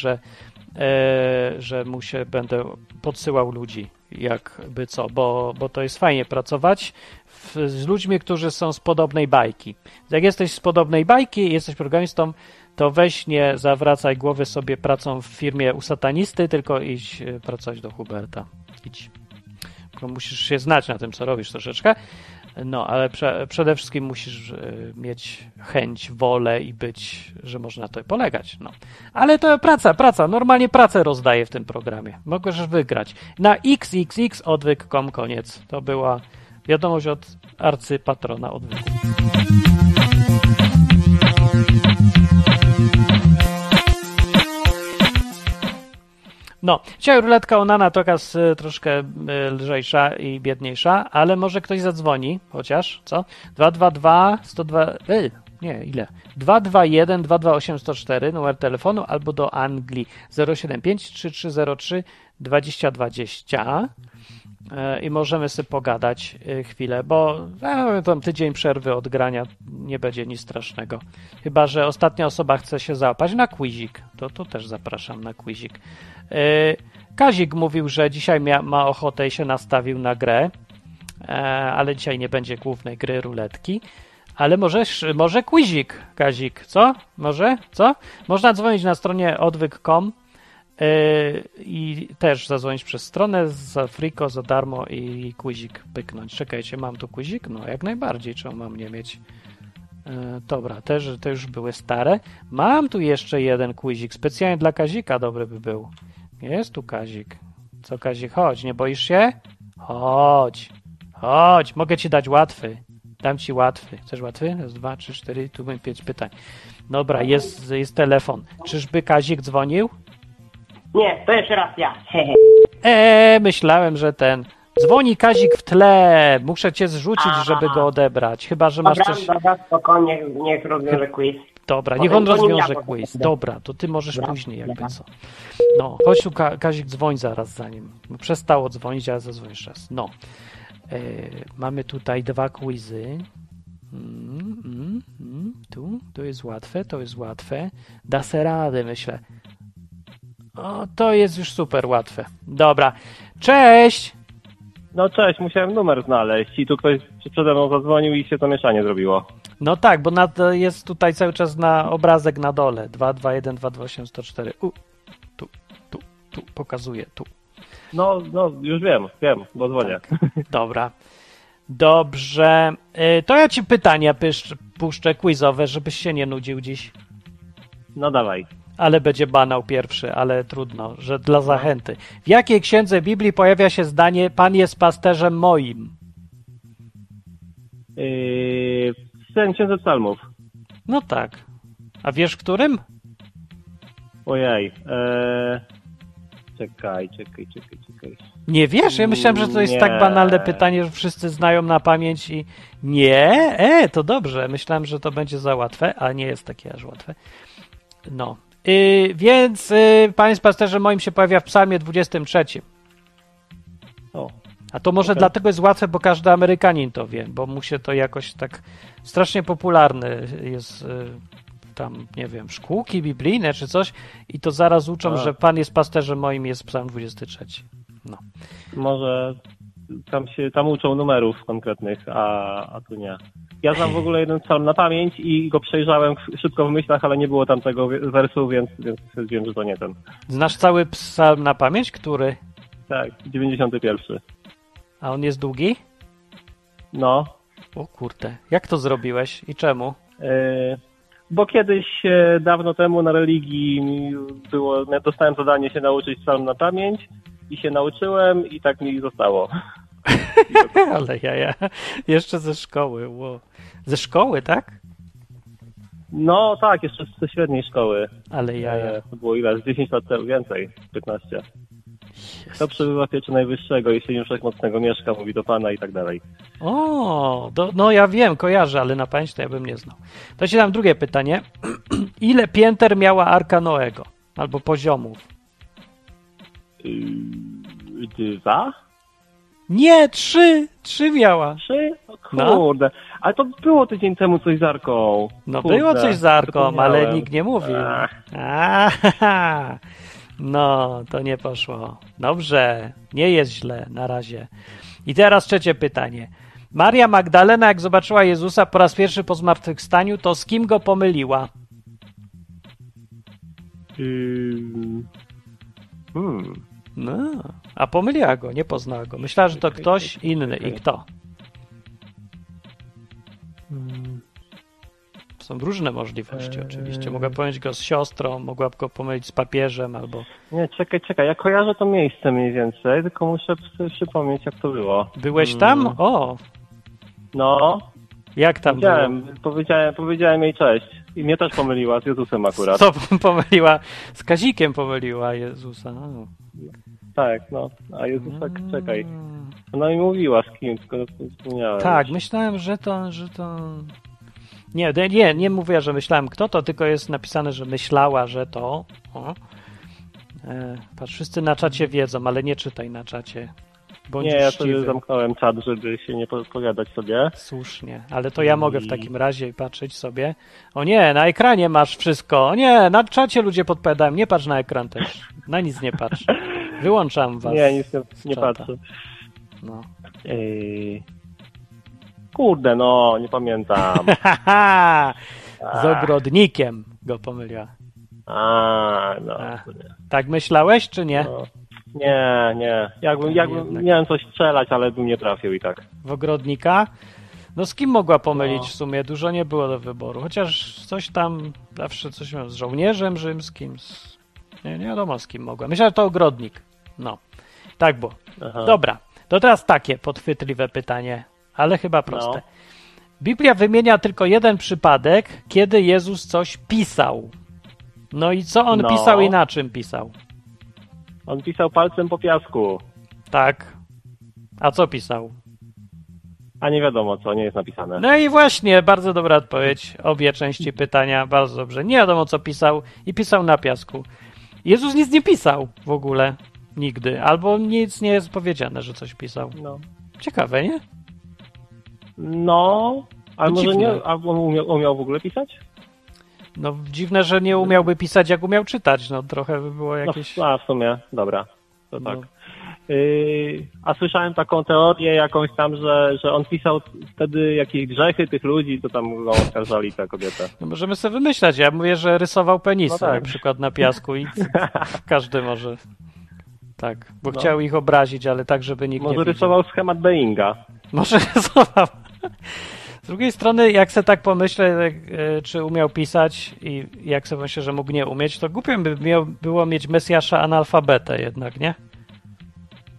że mu się będę podsyłał ludzi, jakby co, bo to jest fajnie pracować z ludźmi, którzy są z podobnej bajki. Jak jesteś z podobnej bajki i jesteś programistą, to weź nie zawracaj głowy sobie pracą w firmie u satanisty, tylko idź pracować do Huberta. Idź. Bo musisz się znać na tym, co robisz troszeczkę. Ale przede wszystkim musisz mieć chęć, wolę i być, że można to polegać. Ale to praca. Normalnie pracę rozdaję w tym programie. Możesz wygrać. Na xxxodwyk.com koniec. To była wiadomość od arcypatrona Odwyku. Dzisiaj ruletka Onana to jest troszkę lżejsza i biedniejsza, ale może ktoś zadzwoni, chociaż, co? 222 102, nie, ile? 221 228 104, numer telefonu, albo do Anglii 075 3303 2020. i możemy sobie pogadać chwilę, bo tam tydzień przerwy od grania nie będzie nic strasznego. Chyba że ostatnia osoba chce się załapać na quizik, to też zapraszam na quizik. Kazik mówił, że dzisiaj ma ochotę i się nastawił na grę, ale dzisiaj nie będzie głównej gry ruletki. Ale może quizik, Kazik, co? Może? Co? Można dzwonić na stronie odwyk.com i też zadzwonić przez stronę za friko, za darmo i quizik pyknąć. Czekajcie, mam tu quizik? No jak najbardziej, czemu mam nie mieć? Dobra, te już były stare. Mam tu jeszcze jeden quizik, specjalnie dla Kazika dobry by był. Jest tu Kazik. Co Kazik, chodź, nie boisz się? Chodź, mogę ci dać łatwy. Dam ci łatwy. Chcesz łatwy? Raz, dwa, trzy, cztery, tu mam 5 pytań. Dobra, jest telefon. Czyżby Kazik dzwonił? Nie, to jeszcze raz ja. Myślałem, że ten... Dzwoni Kazik w tle. Muszę cię zrzucić, żeby go odebrać. Chyba, że masz coś... Dobra, spokojnie, niech rozwiąże quiz. Dobra, niech on rozwiąże quiz. Dobra, to ty możesz później jakby co. No, chodź tu Kazik, dzwoń zaraz za nim. Przestało dzwonić, ale zadzwonisz raz. No. Mamy tutaj dwa quizy. To jest łatwe, Da se radę, myślę. O, to jest już super łatwe. Dobra. Cześć! No cześć, musiałem numer znaleźć i tu ktoś przede mną zadzwonił i się to mieszanie zrobiło. No tak, bo jest tutaj cały czas na obrazek na dole. 221 228 104. Tu, pokazuję, tu. No, już wiem, bo dzwonię. Tak. Dobra. Dobrze. To ja ci pytania puszczę quizowe, żebyś się nie nudził dziś. No dawaj. Ale będzie banał pierwszy, ale trudno, że dla zachęty. W jakiej księdze Biblii pojawia się zdanie Pan jest pasterzem moim? W księdze Psalmów. No tak. A wiesz, w którym? Ojej. Czekaj. Nie wiesz? Ja myślałem, że to jest tak banalne pytanie, że wszyscy znają na pamięć i... Nie? To dobrze. Myślałem, że to będzie za łatwe, a nie jest takie aż łatwe. No. Więc Pan jest pasterzem moim się pojawia w psalmie 23. O. A to może dlatego jest łatwe, bo każdy Amerykanin to wie, bo mu się to jakoś tak strasznie popularny jest... tam, nie wiem, szkółki biblijne czy coś i to zaraz uczą, że Pan jest pasterzem moim, jest psalm 23. No. Może tam uczą numerów konkretnych, a tu nie. Ja znam w ogóle jeden psalm na pamięć i go przejrzałem szybko w myślach, ale nie było tam tego wersu, więc wiem, że to nie ten. Znasz cały psalm na pamięć? Który? Tak, 91. A on jest długi? No. O kurde, jak to zrobiłeś i czemu? Bo kiedyś, dawno temu na religii dostałem zadanie się nauczyć psalm na pamięć i się nauczyłem i tak mi zostało. Ale ja. Jeszcze ze szkoły. Wow. Ze szkoły, tak? No tak, jeszcze ze średniej szkoły. Ale ja. To było ile? 10 lat temu więcej, 15. Jest. To przebywa pieczy najwyższego, jeśli nie wszechmocnego mieszka, mówi do Pana i tak dalej. O, no ja wiem, kojarzę, ale na pamięć to ja bym nie znał. To ci dam drugie pytanie. Ile pięter miała Arka Noego? Albo poziomów? 2? Nie, 3! 3 miała. 3? O kurde. No. Ale to było tydzień temu coś z Arką. No kurde, było coś z Arką, ale nikt nie mówił. No, to nie poszło. Dobrze, nie jest źle na razie. I teraz trzecie pytanie. Maria Magdalena, jak zobaczyła Jezusa po raz pierwszy po zmartwychwstaniu, to z kim go pomyliła? No, a pomyliła go, nie poznała go. Myślała, że to ktoś inny. I kto? Są różne możliwości oczywiście. Mogła pomylić go z siostrą, mogła go pomylić z papieżem albo... Nie, czekaj. Ja kojarzę to miejsce mniej więcej, tylko muszę sobie przypomnieć, jak to było. Byłeś tam? O! No. Jak tam było? Powiedziałem jej cześć. I mnie też pomyliła z Jezusem akurat. Co pomyliła? Z Kazikiem pomyliła Jezusa. No. Tak, no. A Jezus tak, czekaj. Ona mi mówiła z kim, tylko wspomniałem. Tak, myślałem, że to... Nie mówię, że myślałem kto to, tylko jest napisane, że myślała, że to. Patrz, wszyscy na czacie wiedzą, ale nie czytaj na czacie. Bądź ja sobie zamknąłem czat, żeby się nie podpowiadać sobie. Słusznie, ale to ja mogę w takim razie patrzeć sobie. O nie, na ekranie masz wszystko. O nie, na czacie ludzie podpowiadają. Nie patrz na ekran też. Na nic nie patrz. Wyłączam was. Nie, nic nie patrzę. No. Kurde, no, nie pamiętam. Z ogrodnikiem go pomyliła. No. Tak myślałeś, czy nie? No. Nie. Jakbym miałem coś strzelać, ale bym nie trafił i tak. W ogrodnika? No z kim mogła pomylić w sumie? Dużo nie było do wyboru. Chociaż coś tam, zawsze coś miał z żołnierzem rzymskim. Nie wiadomo z kim mogła. Myślę, że to ogrodnik. No, tak było. Aha. Dobra, to teraz takie podchwytliwe pytanie, ale chyba proste. No. Biblia wymienia tylko jeden przypadek, kiedy Jezus coś pisał. No i co on pisał i na czym pisał? On pisał palcem po piasku. Tak. A co pisał? A nie wiadomo co, nie jest napisane. No i właśnie, bardzo dobra odpowiedź. Obie części pytania, bardzo dobrze. Nie wiadomo co pisał i pisał na piasku. Jezus nic nie pisał w ogóle. Nigdy. Albo nic nie jest powiedziane, że coś pisał. No. Ciekawe, nie? No. Albo może nie, albo umiał w ogóle pisać? No dziwne, że nie umiałby pisać, jak umiał czytać. No trochę by było jakieś... No, w sumie, dobra. To tak. No. A słyszałem taką teorię jakąś tam, że on pisał wtedy jakieś grzechy tych ludzi, to tam go oskarżali tę kobietę. No możemy sobie wymyślać. Ja mówię, że rysował penisy na przykład na piasku i każdy może... Tak, bo chciał ich obrazić, ale tak, żeby nikt nie widział. Rysował schemat Beinga. Może rysował... Z drugiej strony, jak se tak pomyślę, czy umiał pisać i jak sobie myślę, że mógł nie umieć, to głupio by było mieć Mesjasza analfabetę jednak, nie?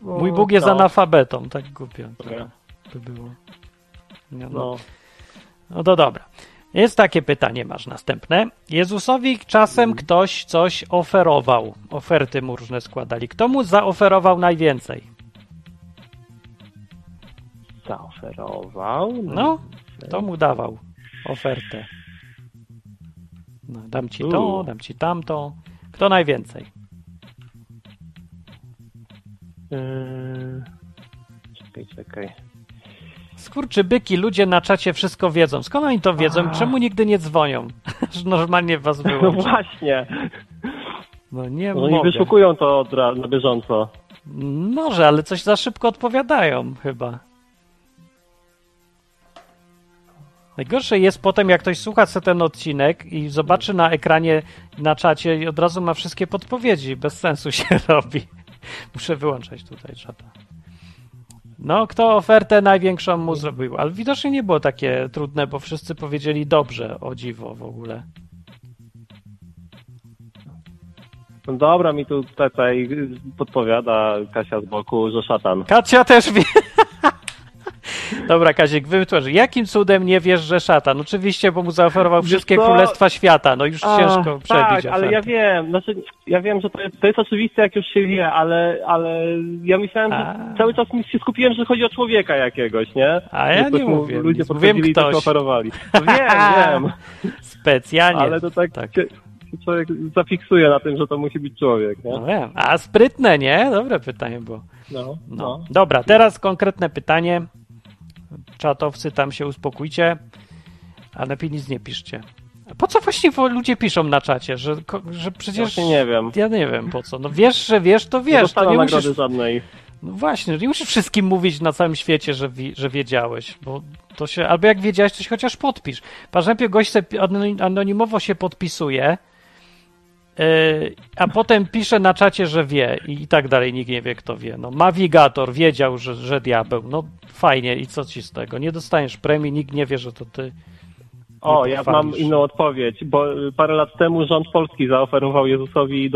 Mój Bóg jest analfabetą, tak głupio by było. No to dobra. Jest takie pytanie, masz następne. Jezusowi czasem ktoś coś oferował. Oferty mu różne składali. Kto mu zaoferował najwięcej? Zaoferował? No. Kto mu dawał ofertę? No, dam ci to, dam ci tamto. Kto najwięcej? Czekaj. Skurczybyki, ludzie na czacie wszystko wiedzą. Skąd oni to wiedzą? Czemu nigdy nie dzwonią? Normalnie was było. No właśnie. No nie mogę. Oni wyszukują to na bieżąco. Może, ale coś za szybko odpowiadają chyba. Najgorsze jest potem, jak ktoś słucha sobie ten odcinek i zobaczy na ekranie, na czacie i od razu ma wszystkie podpowiedzi. Bez sensu się robi. Muszę wyłączać tutaj czata. No, kto ofertę największą mu zrobił? Ale widocznie nie było takie trudne, bo wszyscy powiedzieli dobrze, o dziwo w ogóle. No dobra, mi tu tutaj podpowiada Kasia z boku, że szatan. Kasia też wie... Dobra, Kazik, wytłumacz. Jakim cudem nie wiesz, że szatan? Oczywiście, bo mu zaoferował wszystkie królestwa świata. No już ciężko przebić. Tak, ale ja wiem. Znaczy, ja wiem, że to jest oczywiste, jak już się wie, ale ja myślałem, że cały czas się skupiłem, że chodzi o człowieka jakiegoś, nie? A ja nie mówię. Ludzie podchodzili i to oferowali. No wiem. Specjalnie. Ale to tak. Człowiek zafiksuje na tym, że to musi być człowiek, nie? No wiem. A sprytne, nie? Dobre pytanie było. No. Dobra, teraz konkretne pytanie. Czatowcy, tam się uspokójcie, a lepiej nic nie piszcie. Po co właśnie ludzie piszą na czacie? Że przecież... Ja nie wiem. Ja nie wiem po co. No wiesz, że wiesz, to wiesz. Nie dostaną to nie nagrody musisz... żadnej. No właśnie, nie musisz wszystkim mówić na całym świecie, że wiedziałeś, bo to się... Albo jak wiedziałeś, to się chociaż podpisz. Patrz, najpierw gość anonimowo się podpisuje, a potem pisze na czacie, że wie i tak dalej, nikt nie wie, kto wie. No, Nawigator wiedział, że diabeł. No fajnie, i co ci z tego? Nie dostaniesz premii, nikt nie wie, że to ty. O, ja mam inną odpowiedź, bo parę lat temu rząd Polski zaoferował Jezusowi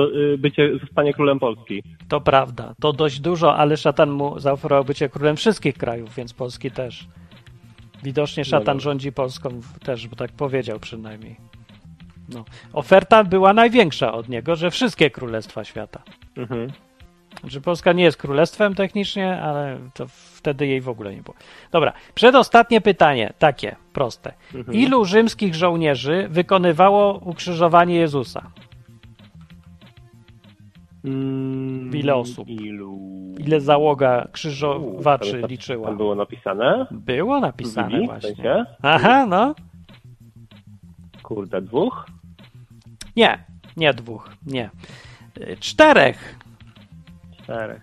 zostanie królem Polski. To prawda, to dość dużo, ale szatan mu zaoferował bycie królem wszystkich krajów, więc Polski też. Widocznie szatan rządzi Polską też, bo tak powiedział przynajmniej. No. Oferta była największa od niego, że wszystkie królestwa świata. Mhm. Znaczy Polska nie jest królestwem technicznie, ale to wtedy jej w ogóle nie było. Dobra, przedostatnie pytanie, takie proste. Mhm. Ilu rzymskich żołnierzy wykonywało ukrzyżowanie Jezusa? Ile osób? Ile załoga krzyżowaczy liczyła? Tam było napisane? Było napisane Biblii, właśnie. W sensie? Aha, no. Kurde, dwóch? Nie dwóch, nie. Czterech.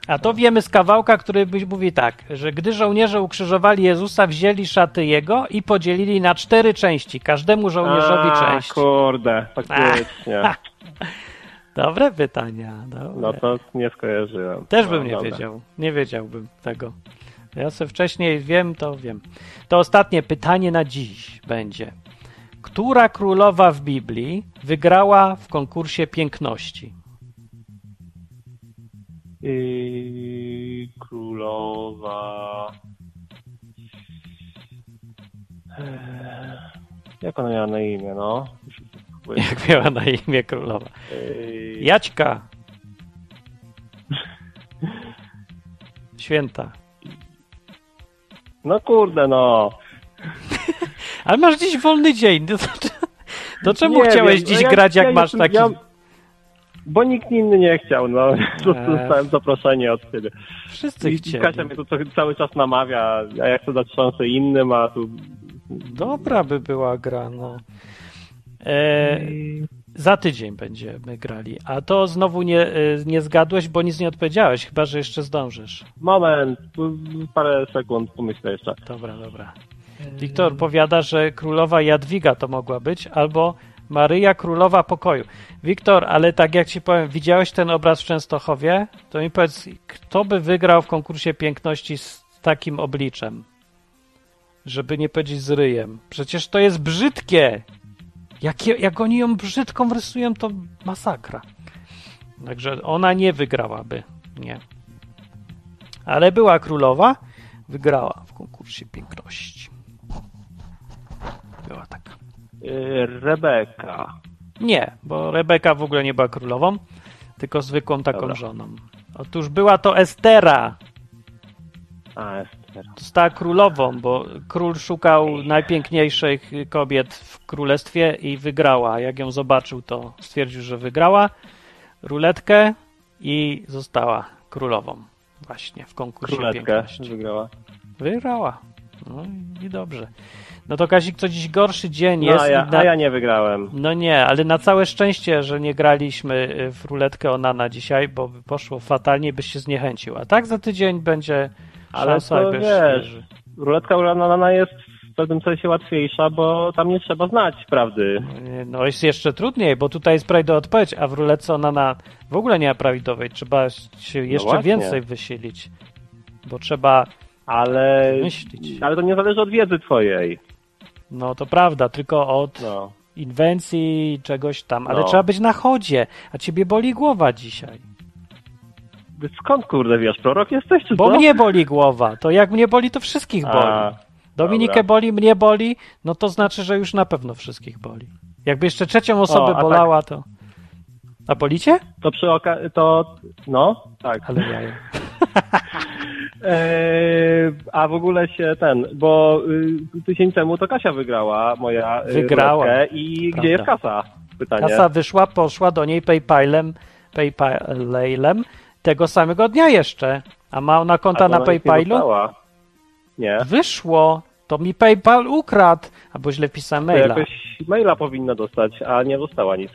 A to wiemy z kawałka, który mówi tak, że gdy żołnierze ukrzyżowali Jezusa, wzięli szaty Jego i podzielili na 4 części, każdemu żołnierzowi część. Kurde, faktycznie. Dobre pytania. Dobre. No to nie skojarzyłem. Też bym nie wiedział. Nie wiedziałbym tego. Ja sobie wcześniej wiem. To ostatnie pytanie na dziś będzie. Która królowa w Biblii wygrała w konkursie piękności? Królowa... Jak ona miała na imię, no? Jak miała na imię królowa? Jaćka. Święta. No kurde, no. Ale masz dziś wolny dzień. To czemu chciałeś dziś grać, jak masz taki... Bo nikt inny nie chciał, no. Dostałem zaproszenie od ciebie. Wszyscy chcieli. Kasia mnie tu cały czas namawia, a ja chcę dać szansę innym, a tu... Dobra by była gra, no. Za tydzień będziemy grali. A to znowu nie zgadłeś, bo nic nie odpowiedziałeś, chyba że jeszcze zdążysz. Moment, parę sekund pomyślę jeszcze. Dobra. Wiktor powiada, że królowa Jadwiga to mogła być, albo Maryja, królowa pokoju. Wiktor, ale tak jak ci powiem, widziałeś ten obraz w Częstochowie? To mi powiedz, kto by wygrał w konkursie piękności z takim obliczem? Żeby nie powiedzieć z ryjem. Przecież to jest brzydkie! Jak oni ją brzydką rysują, to masakra. Także ona nie wygrałaby. Nie. Ale była królowa, wygrała w konkursie piękności. Była taka. Rebeka. Nie, bo Rebeka w ogóle nie była królową, tylko zwykłą taką żoną. Otóż była to Estera. Została królową, bo król szukał najpiękniejszych kobiet w królestwie i wygrała. Jak ją zobaczył, to stwierdził, że wygrała ruletkę i została królową. Właśnie w konkursie piękności. Wygrała. No i dobrze. No to Kazik, co dziś gorszy dzień jest. Ja nie wygrałem. No nie, ale na całe szczęście, że nie graliśmy w ruletkę Onana dzisiaj, bo by poszło fatalnie, byś się zniechęcił. A tak za tydzień będzie szansa. Ale to wiesz, ruletka Onana jest w pewnym sensie łatwiejsza, bo tam nie trzeba znać prawdy. No jest jeszcze trudniej, bo tutaj jest prawidłowa odpowiedź, a w ruletce Onana w ogóle nie ma prawidłowej. Trzeba się jeszcze więcej wysilić, bo trzeba myśleć. Ale to nie zależy od wiedzy twojej. No to prawda, tylko od inwencji, czegoś tam. Ale trzeba być na chodzie, a ciebie boli głowa dzisiaj. Skąd, kurde, wiesz, prorok jesteś? Czy bo mnie boli głowa. To jak mnie boli, to wszystkich boli. Dominikę boli, mnie boli, no to znaczy, że już na pewno wszystkich boli. Jakby jeszcze trzecią osobę bolała, to... A bolicie? To przy okazji, to... No, tak. Ale jaja. A w ogóle się bo tydzień temu to Kasia wygrała, moja ruletkę i prawda. Gdzie jest kasa? Pytanie. Kasa wyszła, poszła do niej PayPalem tego samego dnia jeszcze. A ma ona konta na PayPalu? Nie. Wyszło. To mi PayPal ukradł. Albo źle wpisałem maila. Jakoś maila powinna dostać, a nie dostała nic.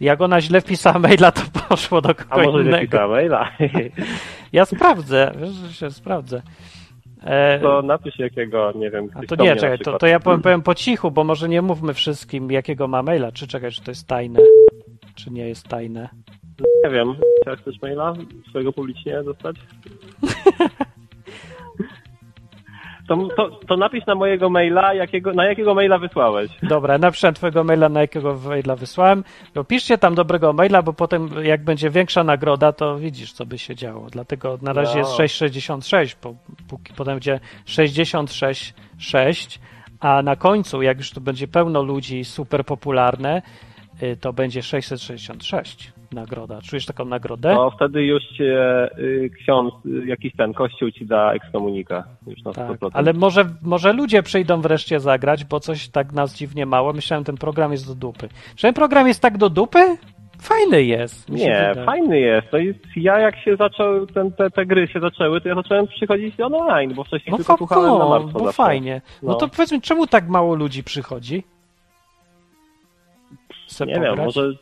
Jak ona źle wpisała maila, to poszło do kogoś innego. A może źle wpisała maila? Ja sprawdzę, wiesz, że się sprawdzę. To napisz jakiego, nie wiem. A to nie, czekaj, to ja powiem po cichu, bo może nie mówmy wszystkim, jakiego ma maila. Czy to jest tajne, czy nie jest tajne. Nie wiem, czy chcesz maila swojego publicznie dostać? To napisz na mojego maila, na jakiego maila wysłałeś. Dobra, napiszę twojego maila, na jakiego maila wysłałem. No piszcie tam dobrego maila, bo potem jak będzie większa nagroda, to widzisz, co by się działo. Dlatego na razie jest 6,66, potem będzie 66,6, a na końcu, jak już tu będzie pełno ludzi super popularne, to będzie 666 nagroda. Czujesz taką nagrodę? No wtedy już cię ksiądz, jakiś kościół ci da ekskomunikę. Już na 100%. Ale może ludzie przyjdą wreszcie zagrać, bo coś tak nas dziwnie mało. Myślałem, ten program jest do dupy. Czy ten program jest tak do dupy? Fajny jest. Nie, fajny jest. To jest. Ja jak się zaczął, te gry się zaczęły, to ja zacząłem przychodzić online, bo wcześniej tylko słuchałem na martwo. No fajnie. No to powiedz mi, czemu tak mało ludzi przychodzi? Nie wiem, może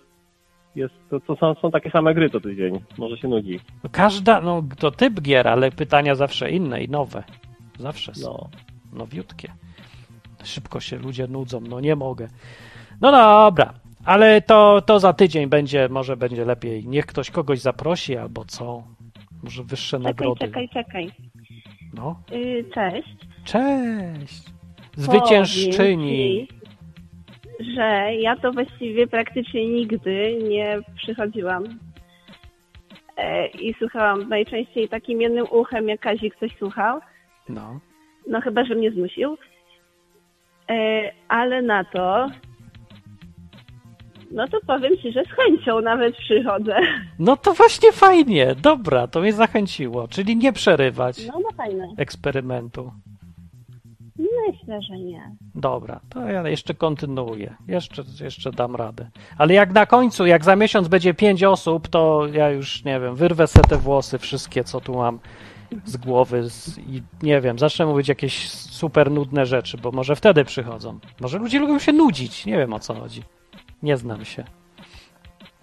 jest, to są takie same gry co tydzień. Może się nudzi. Każda, no to typ gier, ale pytania zawsze inne i nowe. Zawsze są. No. Nowiutkie. Szybko się ludzie nudzą, no nie mogę. No dobra, ale to za tydzień będzie, może będzie lepiej. Niech ktoś kogoś zaprosi albo co? Może wyższe nagrody. Czekaj. No. Cześć. Zwyciężczyni. Że ja to właściwie praktycznie nigdy nie przychodziłam i słuchałam najczęściej takim jednym uchem, jak Kazik coś słuchał. No chyba, że mnie zmusił. Ale na to... No to powiem ci, że z chęcią nawet przychodzę. No to właśnie fajnie. Dobra, to mnie zachęciło. Czyli nie przerywać fajne. Eksperymentu. Myślę, że nie. Dobra, to ja jeszcze kontynuuję. Jeszcze dam radę. Ale jak na końcu, jak za miesiąc będzie 5 osób, to ja już, nie wiem, wyrwę sobie te włosy wszystkie, co tu mam z głowy i nie wiem, zacznę mówić jakieś super nudne rzeczy, bo może wtedy przychodzą. Może ludzie lubią się nudzić. Nie wiem, o co chodzi. Nie znam się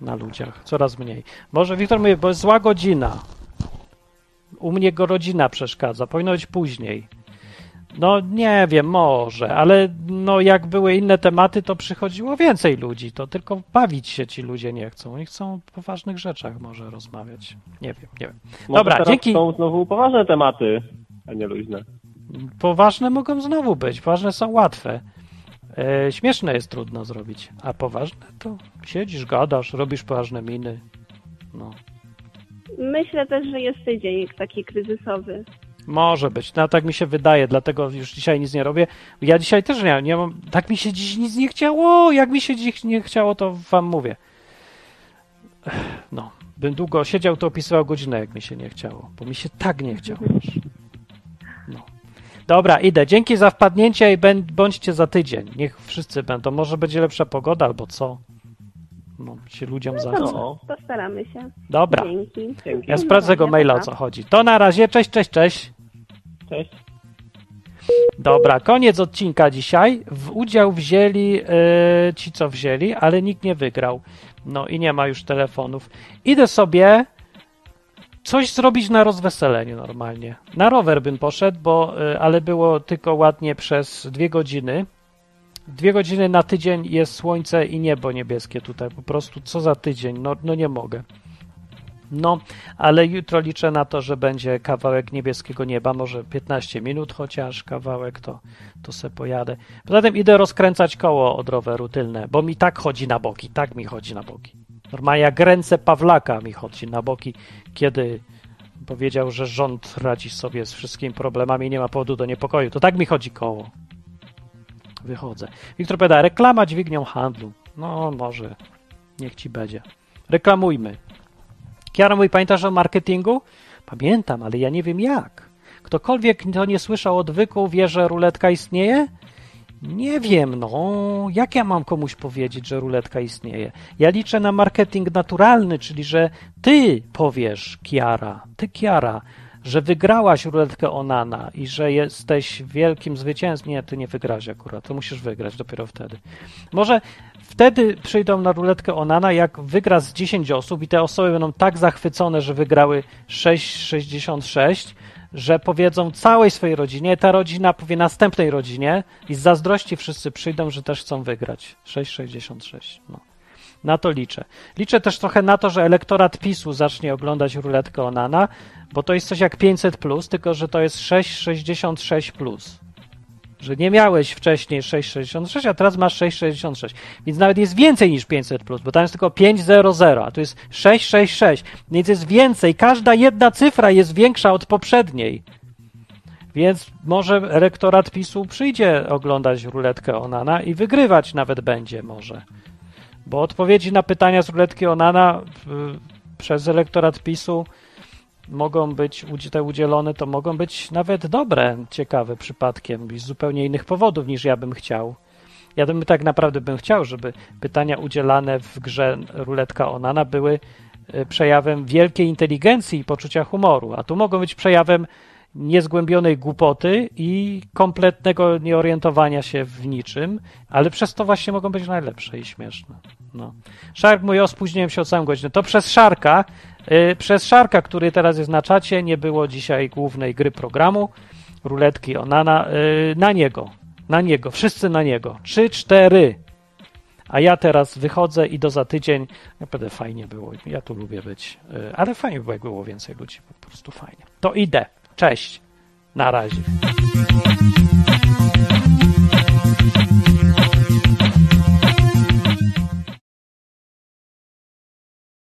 na ludziach. Coraz mniej. Może Wiktor mówi, bo jest zła godzina. U mnie go rodzina przeszkadza. Powinno być później. No nie wiem, może, ale no jak były inne tematy, to przychodziło więcej ludzi. To tylko bawić się ci ludzie nie chcą. Oni chcą o poważnych rzeczach może rozmawiać. Nie wiem. Może dobra, teraz dzięki. Są znowu poważne tematy, a nie luźne. Poważne mogą znowu być. Poważne są łatwe. Śmieszne jest trudno zrobić. A poważne to siedzisz, gadasz, robisz poważne miny. No. Myślę też, że jest tydzień taki kryzysowy. Może być, no tak mi się wydaje, dlatego już dzisiaj nic nie robię. Ja dzisiaj też nie mam, tak mi się dziś nic nie chciało, jak mi się dziś nie chciało, to wam mówię. No, bym długo siedział, to opisywał godzinę, jak mi się nie chciało, bo mi się tak nie chciało. No. Dobra, idę, dzięki za wpadnięcie i bądźcie za tydzień, niech wszyscy będą, może będzie lepsza pogoda albo co. No, się ludziom zachce. No, postaramy się. Dobra. Dzięki. Ja sprawdzę go maila, o co chodzi. To na razie. Cześć. Cześć. Dobra, koniec odcinka dzisiaj. W udział wzięli ci, co wzięli, ale nikt nie wygrał. No i nie ma już telefonów. Idę sobie coś zrobić na rozweselenie normalnie. Na rower bym poszedł, ale było tylko ładnie przez 2 godziny. 2 godziny na tydzień jest słońce i niebo niebieskie tutaj. Po prostu co za tydzień. No nie mogę. No, ale jutro liczę na to, że będzie kawałek niebieskiego nieba. Może 15 minut chociaż kawałek, to se pojadę. Poza tym idę rozkręcać koło od roweru tylne, bo mi tak chodzi na boki. Tak mi chodzi na boki. Normalnie jak ręce Pawlaka mi chodzi na boki, kiedy powiedział, że rząd radzi sobie z wszystkimi problemami i nie ma powodu do niepokoju. To tak mi chodzi koło. Wychodzę. Wiktor powiada, reklama dźwignią handlu. No może, niech ci będzie. Reklamujmy. Kiara mówi, pamiętasz o marketingu? Pamiętam, ale ja nie wiem jak. Ktokolwiek to nie słyszał o odwyku, wie, że ruletka istnieje? Nie wiem, jak ja mam komuś powiedzieć, że ruletka istnieje? Ja liczę na marketing naturalny, czyli że ty powiesz, Kiara, że wygrałaś ruletkę Onana i że jesteś wielkim zwycięzcą. Nie, ty nie wygrasz akurat, to musisz wygrać dopiero wtedy. Może wtedy przyjdą na ruletkę Onana, jak wygra z 10 osób i te osoby będą tak zachwycone, że wygrały 6,66, że powiedzą całej swojej rodzinie, ta rodzina powie następnej rodzinie i z zazdrości wszyscy przyjdą, że też chcą wygrać. 6,66, Na to liczę. Liczę też trochę na to, że elektorat PiS-u zacznie oglądać ruletkę Onana, bo to jest coś jak 500+, tylko że to jest 6,66+. Że nie miałeś wcześniej 6,66, a teraz masz 6,66. Więc nawet jest więcej niż 500+, bo tam jest tylko 5,00, a tu jest 6,66. Więc jest więcej. Każda jedna cyfra jest większa od poprzedniej. Więc może elektorat PiS-u przyjdzie oglądać ruletkę Onana i wygrywać nawet będzie może. Bo odpowiedzi na pytania z ruletki Onana przez elektorat PiS-u mogą być te udzielone, to mogą być nawet dobre, ciekawe przypadkiem z zupełnie innych powodów niż ja bym chciał. Ja bym tak naprawdę chciał, żeby pytania udzielane w grze Ruletka Onana były przejawem wielkiej inteligencji i poczucia humoru, a tu mogą być przejawem niezgłębionej głupoty i kompletnego nieorientowania się w niczym, ale przez to właśnie mogą być najlepsze i śmieszne. No. Szark mówi, spóźniłem się o całą godzinę. To przez Szarka, który teraz jest na czacie, nie było dzisiaj głównej gry programu, ruletki Onana, na niego, wszyscy na niego, 3-4. A ja teraz wychodzę i do za tydzień, naprawdę fajnie było, ja tu lubię być, ale fajnie było, jak było więcej ludzi, po prostu fajnie. To idę. Cześć. Na razie.